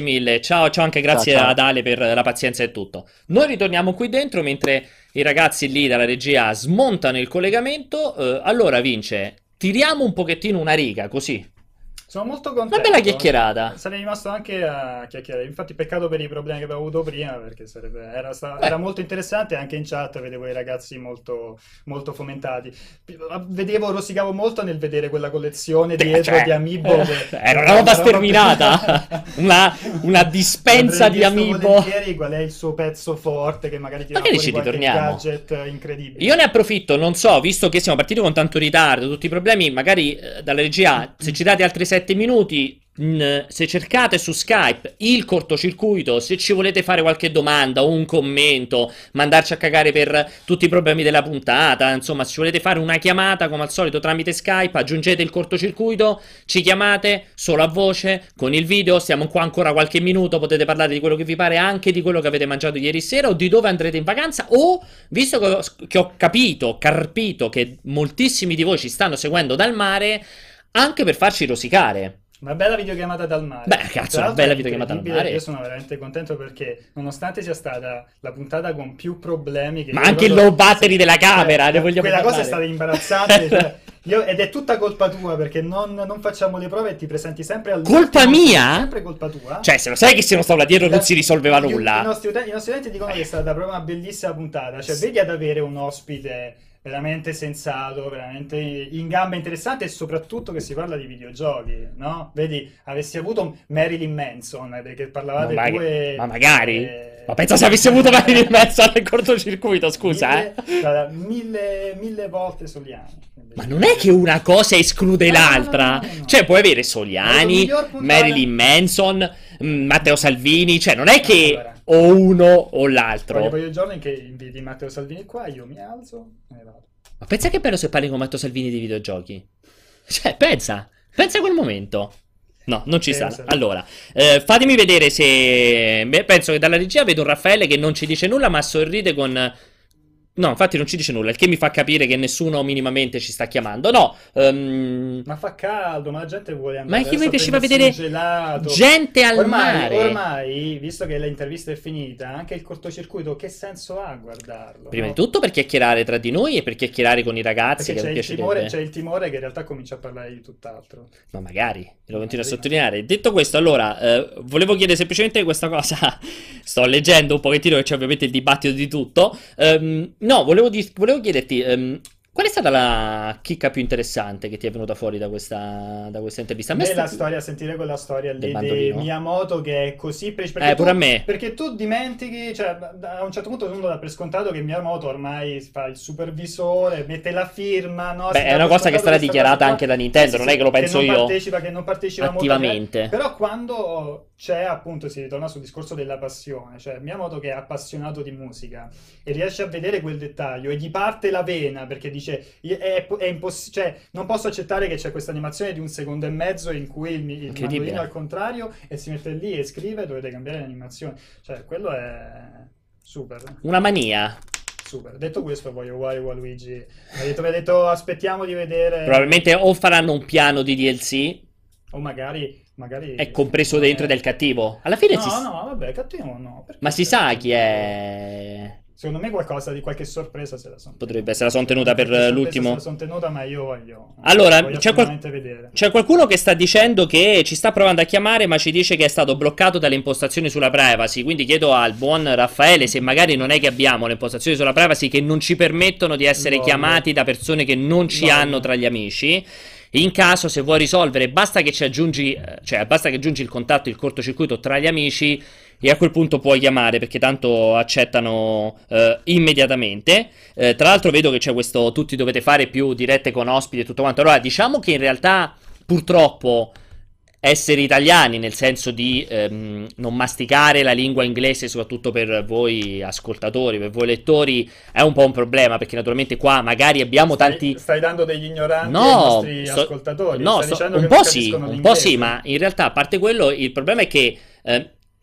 mille. Ciao anche grazie ciao. Ad Ale per la pazienza e tutto. Noi ritorniamo qui dentro mentre i ragazzi lì dalla regia smontano il collegamento. Allora, Vince, tiriamo un pochettino una riga così. Sono molto contento. Una bella chiacchierata. Sarei rimasto anche a chiacchierare. Infatti, peccato per i problemi che avevo avuto prima, perché era molto interessante. Anche in chat vedevo i ragazzi molto, molto fomentati. Rosicavo molto nel vedere quella collezione dietro di Amiibo. Era una roba sterminata. una dispensa di Amiibo. Qual è il suo pezzo forte che magari ti qualche gadget incredibile. Io ne approfitto, non so, visto che siamo partiti con tanto ritardo, tutti i problemi, magari dalla regia, se ci date altri 7 minuti, se cercate su Skype il cortocircuito, se ci volete fare qualche domanda o un commento, mandarci a cagare per tutti i problemi della puntata, insomma, se volete fare una chiamata come al solito tramite Skype, aggiungete il cortocircuito, ci chiamate solo a voce, con il video, stiamo qua ancora qualche minuto, potete parlare di quello che vi pare, anche di quello che avete mangiato ieri sera o di dove andrete in vacanza, o, visto che ho carpito che moltissimi di voi ci stanno seguendo dal mare, anche per farci rosicare. Una bella videochiamata dal mare. Beh, cazzo, una bella videochiamata dal mare. Io sono veramente contento perché, nonostante sia stata la puntata con più problemi... Ma anche il low battery della camera, ne vogliamo parlare. Quella cosa è stata imbarazzante, cioè... ed è tutta colpa tua, perché non facciamo le prove e ti presenti sempre all'ultimo. Colpa mia? Sempre colpa tua. Cioè, se lo sai che se non stavo là dietro non si risolveva nulla. I nostri utenti dicono che è stata proprio una bellissima puntata. Cioè, vedi ad avere un ospite... veramente sensato, veramente in gamba, interessante, e soprattutto che si parla di videogiochi, no? Vedi, avessi avuto Marilyn Manson, perché parlavate ma magari... Ma pensa se avessi avuto Marilyn Manson nel cortocircuito, scusa, mille volte Soliani. Ma non è che una cosa esclude l'altra? No. Cioè, puoi avere Soliani, Marilyn Manson, Matteo Salvini, cioè non è che... Allora, o uno o l'altro. Voglio quei giorni che inviti Matteo Salvini qua, io mi alzo e vado. Ma pensa che bello se parli con Matteo Salvini di videogiochi. Cioè, pensa a quel momento. No, non ci sarà. Allora, fatemi vedere se... Beh, penso che dalla regia vedo un Raffaele che non ci dice nulla, ma sorride con... No, infatti non ci dice nulla, il che mi fa capire che nessuno minimamente ci sta chiamando. No, ma fa caldo, ma la gente vuole andare. Ma chi mi piaceva vedere gelato. Gente al mare. Ormai, visto che l'intervista è finita, anche il cortocircuito, che senso ha guardarlo? Prima di tutto per chiacchierare tra di noi e per chiacchierare con i ragazzi. Perché c'è il timore che in realtà comincia a parlare di tutt'altro. Ma magari, lo continuo a sottolineare. Detto questo, allora, volevo chiedere semplicemente questa cosa. Sto leggendo un pochettino che c'è ovviamente il dibattito di tutto. No, volevo chiederti, qual è stata la chicca più interessante che ti è venuta fuori da questa intervista? A me sentire quella storia lì di Miyamoto che è così precisa. Pure a me. Perché tu dimentichi, cioè a un certo punto uno dà per scontato che Miyamoto ormai fa il supervisore, mette la firma, no? Beh, è una cosa che è stata dichiarata anche da Nintendo, sì, non è che lo penso io. Che non partecipa attivamente. Molto, però quando... C'è appunto, si ritorna sul discorso della passione, cioè Miyamoto che è appassionato di musica e riesce a vedere quel dettaglio e gli parte la vena perché dice cioè, non posso accettare che c'è questa animazione di 1,5 secondi in cui il mandolino al contrario e si mette lì e scrive dovete cambiare l'animazione, cioè quello è super. Una mania. Super. Detto questo, voglio Wario a Luigi, mi ha detto aspettiamo di vedere. Probabilmente o faranno un piano di DLC o magari è compreso dentro del cattivo. Alla fine vabbè, cattivo no. Ma si sa chi è. Secondo me qualcosa di qualche sorpresa se la sono tenuta. Potrebbe, se la sono tenuta per l'ultimo. Se la sono tenuta, ma io voglio. Allora, c'è qualcuno che sta dicendo che ci sta provando a chiamare, ma ci dice che è stato bloccato dalle impostazioni sulla privacy. Quindi chiedo al buon Raffaele se magari non è che abbiamo le impostazioni sulla privacy che non ci permettono di essere chiamati da persone che non ci hanno tra gli amici. In caso, se vuoi risolvere, basta che aggiungi il contatto, il cortocircuito tra gli amici e a quel punto puoi chiamare perché tanto accettano immediatamente. Tra l'altro vedo che c'è questo tutti dovete fare più dirette con ospiti e tutto quanto. Allora diciamo che in realtà purtroppo essere italiani nel senso di non masticare la lingua inglese soprattutto per voi ascoltatori, per voi lettori è un po' un problema perché naturalmente qua magari abbiamo tanti... Stai dando degli ignoranti ai nostri ascoltatori? No, un po' sì, ma in realtà a parte quello il problema è che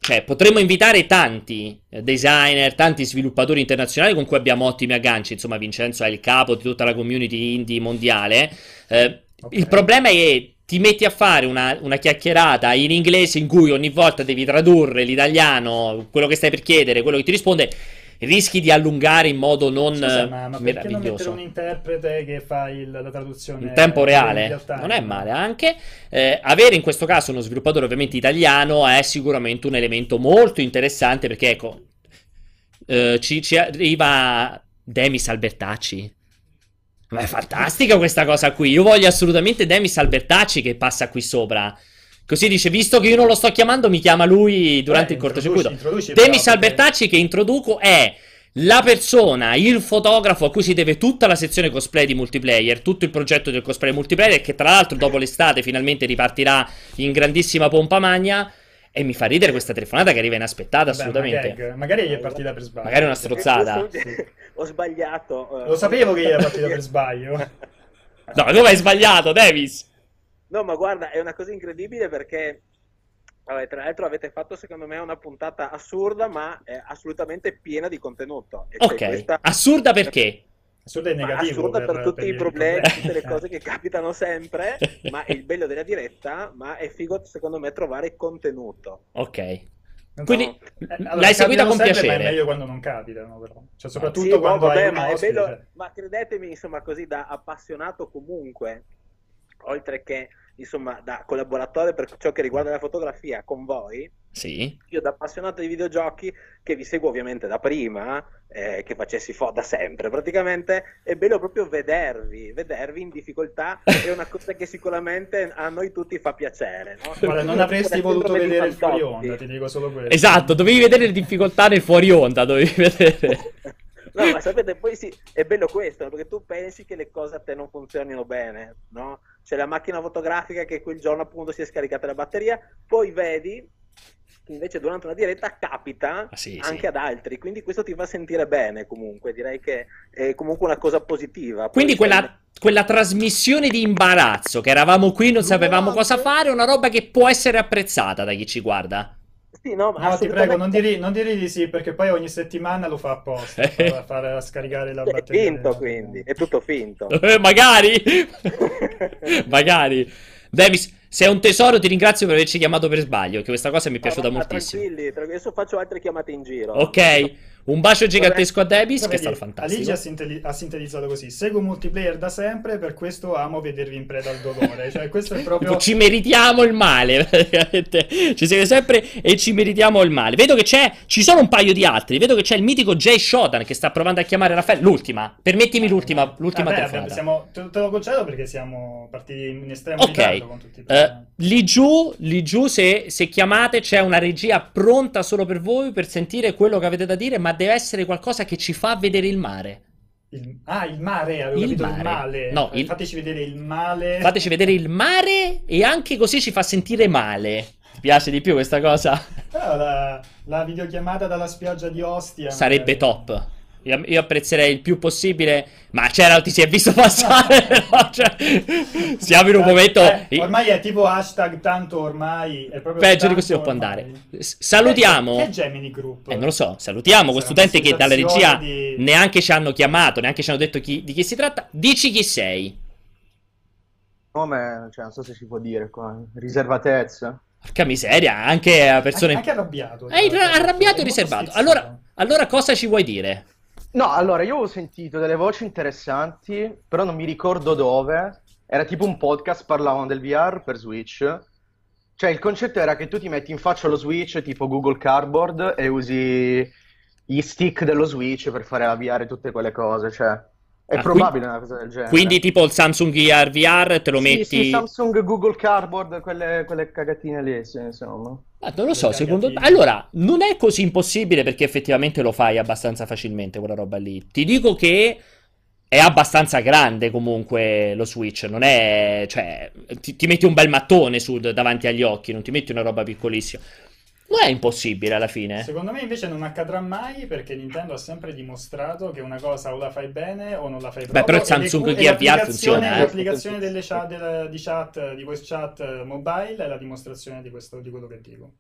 cioè potremmo invitare tanti designer, tanti sviluppatori internazionali con cui abbiamo ottimi agganci, insomma Vincenzo è il capo di tutta la community indie mondiale, okay. Il problema è che ti metti a fare una chiacchierata in inglese in cui ogni volta devi tradurre l'italiano, quello che stai per chiedere, quello che ti risponde, rischi di allungare in modo non meraviglioso. Perché non mettere un interprete che fa la traduzione in tempo reale? Non è male anche. Avere in questo caso uno sviluppatore ovviamente italiano è sicuramente un elemento molto interessante perché ecco, ci arriva Demis Albertacci. Ma è fantastica questa cosa qui. Io voglio assolutamente Demis Albertacci che passa qui sopra. Così dice, visto che io non lo sto chiamando, mi chiama lui durante il cortocircuito. Demis Albertacci che introduco è la persona, il fotografo a cui si deve tutta la sezione cosplay di multiplayer, tutto il progetto del cosplay multiplayer, che tra l'altro dopo l'estate finalmente ripartirà in grandissima pompa magna. E mi fa ridere questa telefonata che arriva inaspettata. Beh, assolutamente. Magari gli è partita per sbaglio. Magari è una strozzata. Ho sbagliato. Lo sapevo che gli era partita per sbaglio. No, dove hai sbagliato, Davis? No, ma guarda, è una cosa incredibile perché... Vabbè, tra l'altro avete fatto secondo me una puntata assurda ma assolutamente piena di contenuto. E ok, cioè questa... assurda perché? Assurda è negativo. Assurda per tutti i problemi, tutte le cose che capitano sempre, ma è il bello della diretta, ma è figo secondo me trovare contenuto. Ok. No. Quindi allora, l'hai seguita con sempre, piacere. Ma è meglio quando non capitano, però. Cioè soprattutto quando vabbè, ma è bello, cioè. Ma credetemi, insomma, così da appassionato comunque, oltre che insomma, da collaboratore per ciò che riguarda la fotografia con voi, sì, io da appassionato di videogiochi che vi seguo ovviamente da prima, che facessi da sempre praticamente, è bello proprio vedervi in difficoltà, è una cosa che sicuramente a noi tutti fa piacere, no? Guarda, non avresti voluto vedere il fuori onda, ti dico solo questo. Esatto, dovevi vedere le difficoltà nel fuori onda, dovevi vedere. No, ma sapete, poi sì, è bello questo, perché tu pensi che le cose a te non funzionino bene, no? C'è la macchina fotografica che quel giorno appunto si è scaricata la batteria, poi vedi che invece durante una diretta capita anche ad altri, quindi questo ti fa sentire bene comunque, direi che è comunque una cosa positiva. Quindi quella trasmissione di imbarazzo, che eravamo qui, non sapevamo cosa fare, è una roba che può essere apprezzata da chi ci guarda. Sì, no, ma ti prego, non dire di sì, perché poi ogni settimana lo fa apposta per far scaricare la batteria. È finto, quindi, è tutto finto. Magari! Magari. Davis, sei un tesoro, ti ringrazio per averci chiamato per sbaglio, che questa cosa mi è piaciuta moltissimo. Tranquilli, adesso faccio altre chiamate in giro. Ok, un bacio gigantesco a Davis, che è stato fantastico. Alice ha sintetizzato così: seguo multiplayer da sempre, per questo amo vedervi in preda al dolore. Cioè, questo è proprio... Ci meritiamo il male, praticamente. Ci siete sempre e ci meritiamo il male. Vedo che ci sono un paio di altri. Vedo che c'è il mitico Jay Shodan che sta provando a chiamare Raffaele. L'ultima, permettimi l'ultima telefonata. Te lo concedo perché siamo partiti in estremo ritardo con tutti i lì giù se chiamate c'è una regia pronta solo per voi, per sentire quello che avete da dire, ma deve essere qualcosa che ci fa vedere il mare. Il mare, avevo capito il male. No, fateci vedere il male. Fateci vedere il mare e anche così ci fa sentire male. Ti piace di più questa cosa? La videochiamata dalla spiaggia di Ostia sarebbe top. Io apprezzerei il più possibile, ma c'era, ti si è visto passare. No? Cioè, siamo in un momento. Ormai è tipo hashtag tanto ormai. È proprio peggio di così non può andare. Salutiamo. Che Gemini Group? Non lo so. Salutiamo questo utente che dalla regia neanche ci hanno chiamato, neanche ci hanno detto di chi si tratta. Dici chi sei. Come? Cioè, non so se si può dire qua. Riservatezza. Porca miseria, anche a persone. Anche arrabbiato. Arrabbiato e riservato. Allora, cosa ci vuoi dire? No, allora, io ho sentito delle voci interessanti, però non mi ricordo dove. Era tipo un podcast, parlavano del VR per Switch. Cioè, il concetto era che tu ti metti in faccia lo Switch, tipo Google Cardboard, e usi gli stick dello Switch per fare avviare tutte quelle cose, cioè... È probabile una cosa del genere. Quindi tipo il Samsung Gear VR te lo metti... Sì, Samsung, Google Cardboard, quelle cagatine lì, insomma. Ah, non lo so, secondo... Allora, non è così impossibile, perché effettivamente lo fai abbastanza facilmente quella roba lì. Ti dico che è abbastanza grande comunque lo Switch, non è... Cioè, ti metti un bel mattone davanti agli occhi, non ti metti una roba piccolissima. Non è impossibile alla fine. Secondo me invece non accadrà mai, perché Nintendo ha sempre dimostrato che una cosa o la fai bene o non la fai proprio. Beh, però il Samsung Gear VR funziona. L'applicazione di voice chat mobile è la dimostrazione di quello che dico.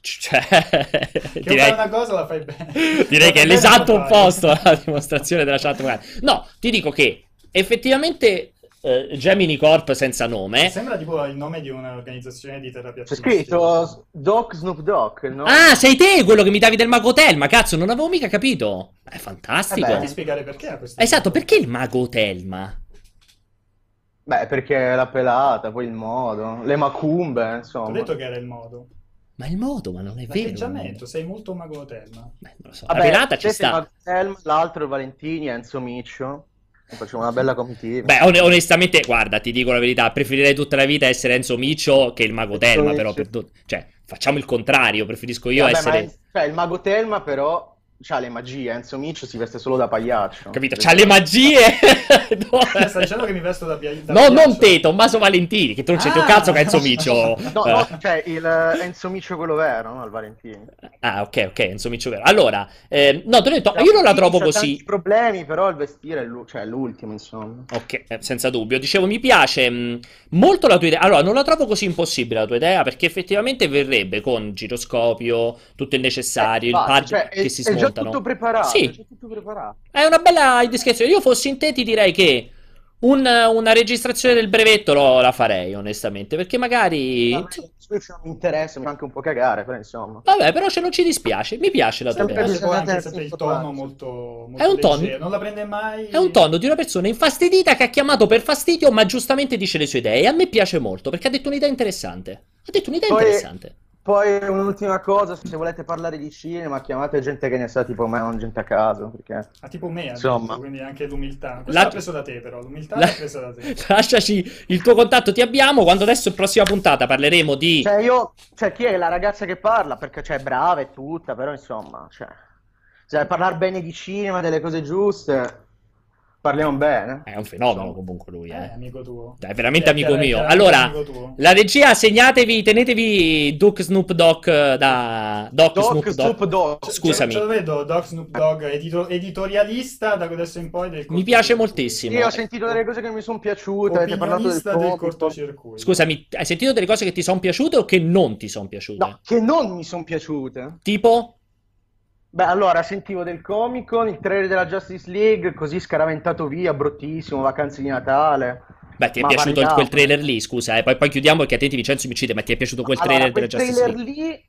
Cioè, direi una cosa la fai bene. Direi che è l'esatto opposto alla dimostrazione della chat mobile. No, ti dico che effettivamente... Gemini Corp senza nome sembra tipo il nome di un'organizzazione di terapia. C'è scritto Doc Snoop Doc, no? Ah, sei te quello che mi davi del Mago Hotel, ma cazzo, non avevo mica capito. È fantastico. Devi spiegare perché esatto, perché il Mago Hotel? Beh, perché la pelata, poi il modo, le macumbe, insomma. Ho detto che era il modo. Ma il modo, ma non è vero. L'atteggiamento, sei molto Mago Hotel, ma... Beh, non lo so. Vabbè, la pelata ci sta. L'altro è Valentini, Enzo Miccio. Facciamo una bella comitiva. Beh, onestamente, guarda, ti dico la verità, preferirei tutta la vita essere Enzo Miccio che il Mago Telma, però cioè, facciamo il contrario, preferisco io essere... Cioè, il Mago Telma però c'ha le magie, Enzo Miccio si veste solo da pagliaccio. Capito? C'ha le magie! No. Sta dicendo che mi vesto da pagliaccio. No, non te, Tommaso Valentini, che tu non c'è un cazzo che Enzo Miccio. No, cioè, Enzo Miccio quello vero, no? Il Valentini. Ah, ok, Enzo Miccio vero. Allora, no, te l'ho detto, io non la trovo così. C'ha problemi, però il vestire è l'ultimo, insomma. Ok, senza dubbio. Dicevo, mi piace molto la tua idea. Allora, non la trovo così impossibile la tua idea, perché effettivamente verrebbe con giroscopio, tutto il necessario, il pad che si smonta. Tutto preparato, sì. Tutto preparato. È una bella indiscrezione. Io fossi in te ti direi che una registrazione del brevetto la farei onestamente, perché magari Switch non mi interessa, mi fa anche un po' cagare, però insomma. Vabbè, però non ci dispiace, mi piace la tua il tono molto è un tono leggero. Non la prende mai. È un tono di una persona infastidita che ha chiamato per fastidio, ma giustamente dice le sue idee. A me piace molto, perché ha detto un'idea interessante. Ha detto un'idea interessante. Poi un'ultima cosa, se volete parlare di cinema chiamate gente che ne sa tipo me, non gente a caso, perché... Ah, tipo me, insomma. Quindi anche l'umiltà. L'ha preso da te però, l'umiltà l'ha presa da te. Lasciaci il tuo contatto, ti abbiamo, quando adesso in prossima puntata parleremo di... Cioè io, cioè chi è la ragazza che parla? Perché cioè è brava e tutta, però insomma, cioè parlare bene di cinema, delle cose giuste... Parliamo bene. È un fenomeno comunque lui, eh. È amico tuo. È veramente amico mio. Allora, la regia, segnatevi, tenetevi Doc Snoop Dogg da... Doc Snoop Dogg. Scusami. Ce lo vedo, Doc Snoop Dogg, editorialista da adesso in poi del... Mi piace moltissimo. Io ho sentito delle cose che mi sono piaciute. Avete parlato del cortocircuito. Scusami, hai sentito delle cose che ti sono piaciute o che non ti sono piaciute? No, che non mi sono piaciute. Tipo... Beh, allora, sentivo del Comic Con, il trailer della Justice League, così scaraventato via, bruttissimo, vacanze di Natale. Beh, ti è piaciuto quel trailer lì, scusa, poi chiudiamo perché attenti Vincenzo mi uccide, ma ti è piaciuto quel trailer della Justice League? Quel trailer lì...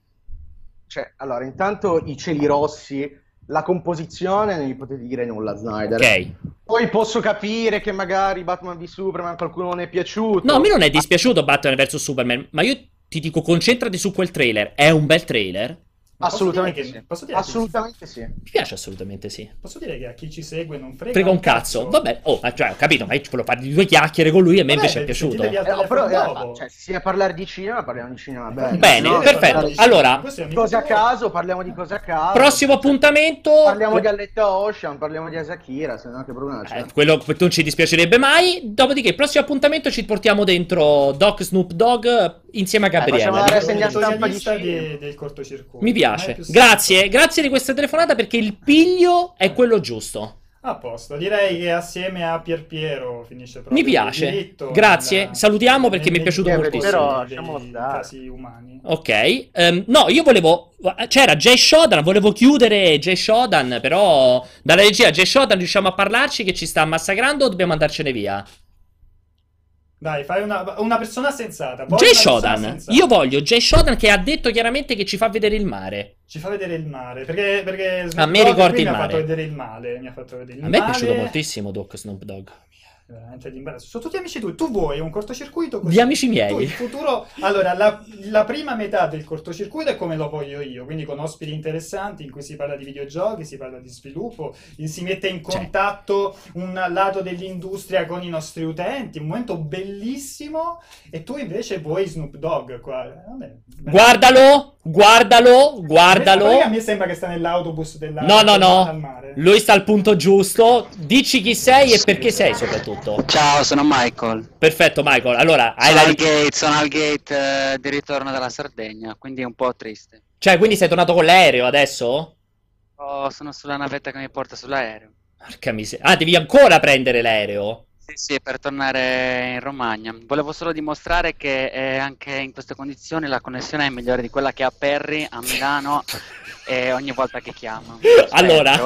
Cioè, allora, intanto i cieli rossi, la composizione, non gli potete dire nulla, Snyder. Ok. Poi posso capire che magari Batman v Superman qualcuno non è piaciuto. No, a me non è dispiaciuto Batman vs Superman, ma io ti dico concentrati su quel trailer, è un bel trailer. Assolutamente, assolutamente sì. Mi piace assolutamente sì. Posso dire che a chi ci segue non frega un cazzo. Vabbè, oh, cioè, ho capito, ma io volevo fare due chiacchiere con lui e a me invece è piaciuto. Però cioè, se parlare di cinema, parliamo di cinema. Bene, no, perfetto. Allora, cose a caso, parliamo di cose a caso. Prossimo appuntamento. Parliamo di Aletta Ocean, parliamo di Asakura, se no che problema c'è. Quello che non ci dispiacerebbe mai. Dopodiché, il prossimo appuntamento ci portiamo dentro Doc Snoop Dogg insieme a Gabriella. Del cortocircuito. Mi piace. Grazie, grazie di questa telefonata perché il piglio è quello giusto. A posto, direi che assieme a Pier Piero finisce proprio. Mi piace, grazie, salutiamo perché mi è piaciuto moltissimo. Però siamo casi umani. Ok, no, io volevo... C'era Jay Shodan, volevo chiudere Jay Shodan, però dalla regia Jay Shodan riusciamo a parlarci che ci sta massacrando o dobbiamo andarcene via? Dai, fai una persona sensata. Jay Shodan, io voglio Jay Shodan che ha detto chiaramente che ci fa vedere il mare. Ci fa vedere il mare, perché Snoop Dogg mi ha fatto vedere il male. Mi ha fatto vedere il male. A me è piaciuto moltissimo Doc Snoop Dogg. Veramente l'imbarazzo. Sono tutti amici tuoi. Tu vuoi un cortocircuito così? Gli amici miei. Tu, il futuro... Allora, la prima metà del cortocircuito è come lo voglio io, quindi con ospiti interessanti in cui si parla di videogiochi, si parla di sviluppo, si mette in contatto un lato dell'industria con i nostri utenti, un momento bellissimo, e tu invece vuoi Snoop Dogg qua. Vabbè, guardalo. A me sembra che sta nell'autobus della... No. Al mare. Lui sta al punto giusto. Dici chi sei e perché sei soprattutto. Ciao, sono Michael. Perfetto, Michael. Allora, sono al gate di ritorno dalla Sardegna, quindi è un po' triste. Cioè, quindi sei tornato con l'aereo adesso? Oh, sono sulla navetta che mi porta sull'aereo. Porca miseria. Ah, devi ancora prendere l'aereo? Sì, per tornare in Romagna. Volevo solo dimostrare che anche in queste condizioni la connessione è migliore di quella che ha Perry a Milano ogni volta che chiama. Allora...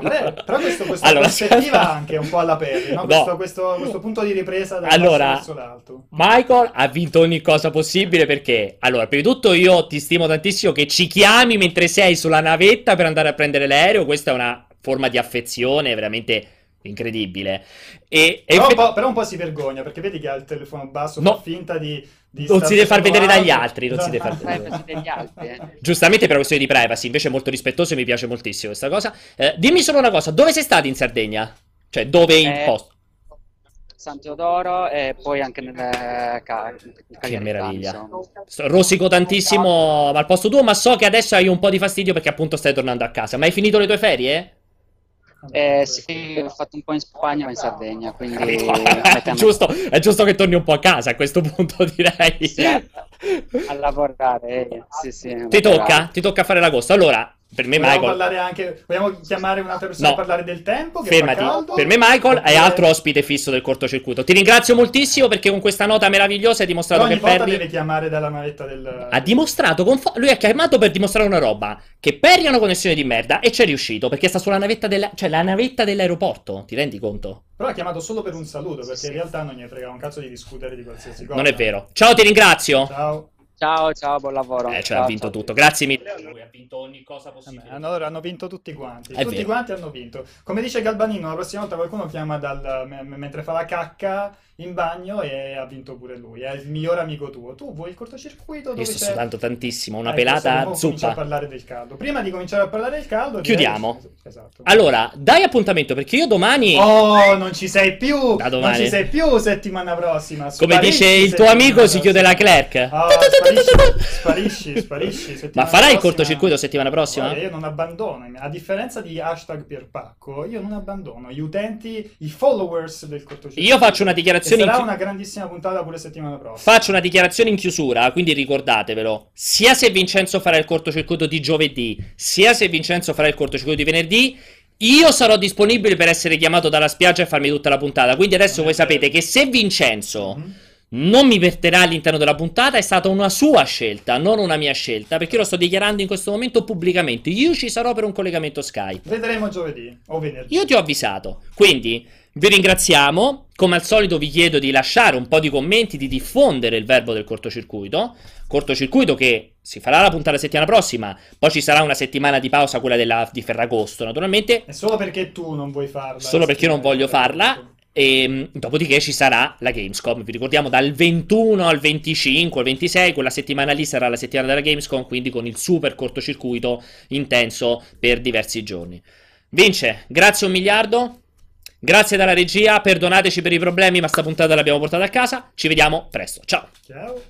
Vabbè, però questa prospettiva anche un po' alla Perry, no? Questo punto di ripresa da verso l'alto. Michael ha vinto ogni cosa possibile perché, allora, prima di tutto io ti stimo tantissimo che ci chiami mentre sei sulla navetta per andare a prendere l'aereo. Questa è una forma di affezione veramente incredibile. Però un po' si vergogna perché vedi che ha il telefono basso, fa finta di non si deve far vedere dagli altri, giustamente per una questione di privacy, invece è molto rispettoso e mi piace moltissimo questa cosa. Dimmi solo una cosa, dove sei stato in Sardegna? Cioè dove in posto? San Teodoro e poi anche nel che meraviglia. Rosico tantissimo al posto tuo, ma so che adesso hai un po' di fastidio perché appunto stai tornando a casa, ma hai finito le tue ferie? Sì, l'ho fatto un po' in Spagna ma in Sardegna, quindi è giusto che torni un po' a casa a questo punto, direi. Sì, a lavorare. Sì, a lavorare. Ti tocca fare l'agosto. Allora, Per me Michael... parlare anche... Vogliamo chiamare un'altra persona, no, a parlare del tempo? Che fermati. Per me Michael è altro ospite fisso del cortocircuito. Ti ringrazio moltissimo perché con questa nota meravigliosa hai dimostrato che Perry... deve chiamare dalla manetta del... Ha dimostrato... Lui ha chiamato per dimostrare una roba. Che Perry ha una connessione di merda e c'è riuscito perché sta sulla navetta della... Cioè la navetta dell'aeroporto. Ti rendi conto? Però ha chiamato solo per un saluto perché in realtà non gli frega un cazzo di discutere di qualsiasi cosa. Non è vero. Ciao, ti ringrazio. Ciao. Ciao, ciao, buon lavoro. Ciao, ha vinto tutto. Grazie mille. Lui ha vinto ogni cosa possibile. Allora, hanno vinto tutti quanti. Tutti quanti hanno vinto. Come dice Galbanino, la prossima volta qualcuno chiama mentre fa la cacca in bagno e ha vinto pure lui. È il miglior amico tuo. Tu vuoi il cortocircuito? Dove io sto soltanto tantissimo. Una pelata zuppa. A parlare del caldo. Prima di cominciare a parlare del caldo... Chiudiamo. Esatto. Allora, dai appuntamento perché io domani... Oh, non ci sei più! Da domani. Non ci sei più settimana prossima. Come dice il tuo amico, si chiude la Clerk. Oh, sparisci. Ma farai il cortocircuito settimana prossima? Guarda, io non abbandono, a differenza di hashtag Pierpacco, io non abbandono gli utenti, i followers del cortocircuito. Io faccio una dichiarazione, sarà una grandissima puntata pure settimana prossima. Faccio una dichiarazione in chiusura, quindi ricordatevelo, sia se Vincenzo farà il cortocircuito di giovedì, sia se Vincenzo farà il cortocircuito di venerdì, io sarò disponibile per essere chiamato dalla spiaggia e farmi tutta la puntata. Quindi adesso voi sapete che se Vincenzo non mi verterà all'interno della puntata, è stata una sua scelta, non una mia scelta, perché io lo sto dichiarando in questo momento pubblicamente. Io ci sarò per un collegamento Skype. Vedremo giovedì o venerdì. Io ti ho avvisato. Quindi vi ringraziamo. Come al solito vi chiedo di lasciare un po' di commenti, di diffondere il verbo del cortocircuito. Cortocircuito che si farà la puntata settimana prossima, poi ci sarà una settimana di pausa, quella di Ferragosto naturalmente. È solo perché tu non vuoi farla. Solo perché io non voglio farla. E dopodiché ci sarà la Gamescom, vi ricordiamo, dal 21 al 25, al 26, quella settimana lì sarà la settimana della Gamescom, quindi con il super cortocircuito intenso per diversi giorni. Vince, grazie 1.000.000.000, grazie dalla regia, perdonateci per i problemi ma sta puntata l'abbiamo portata a casa, ci vediamo presto, ciao! Ciao!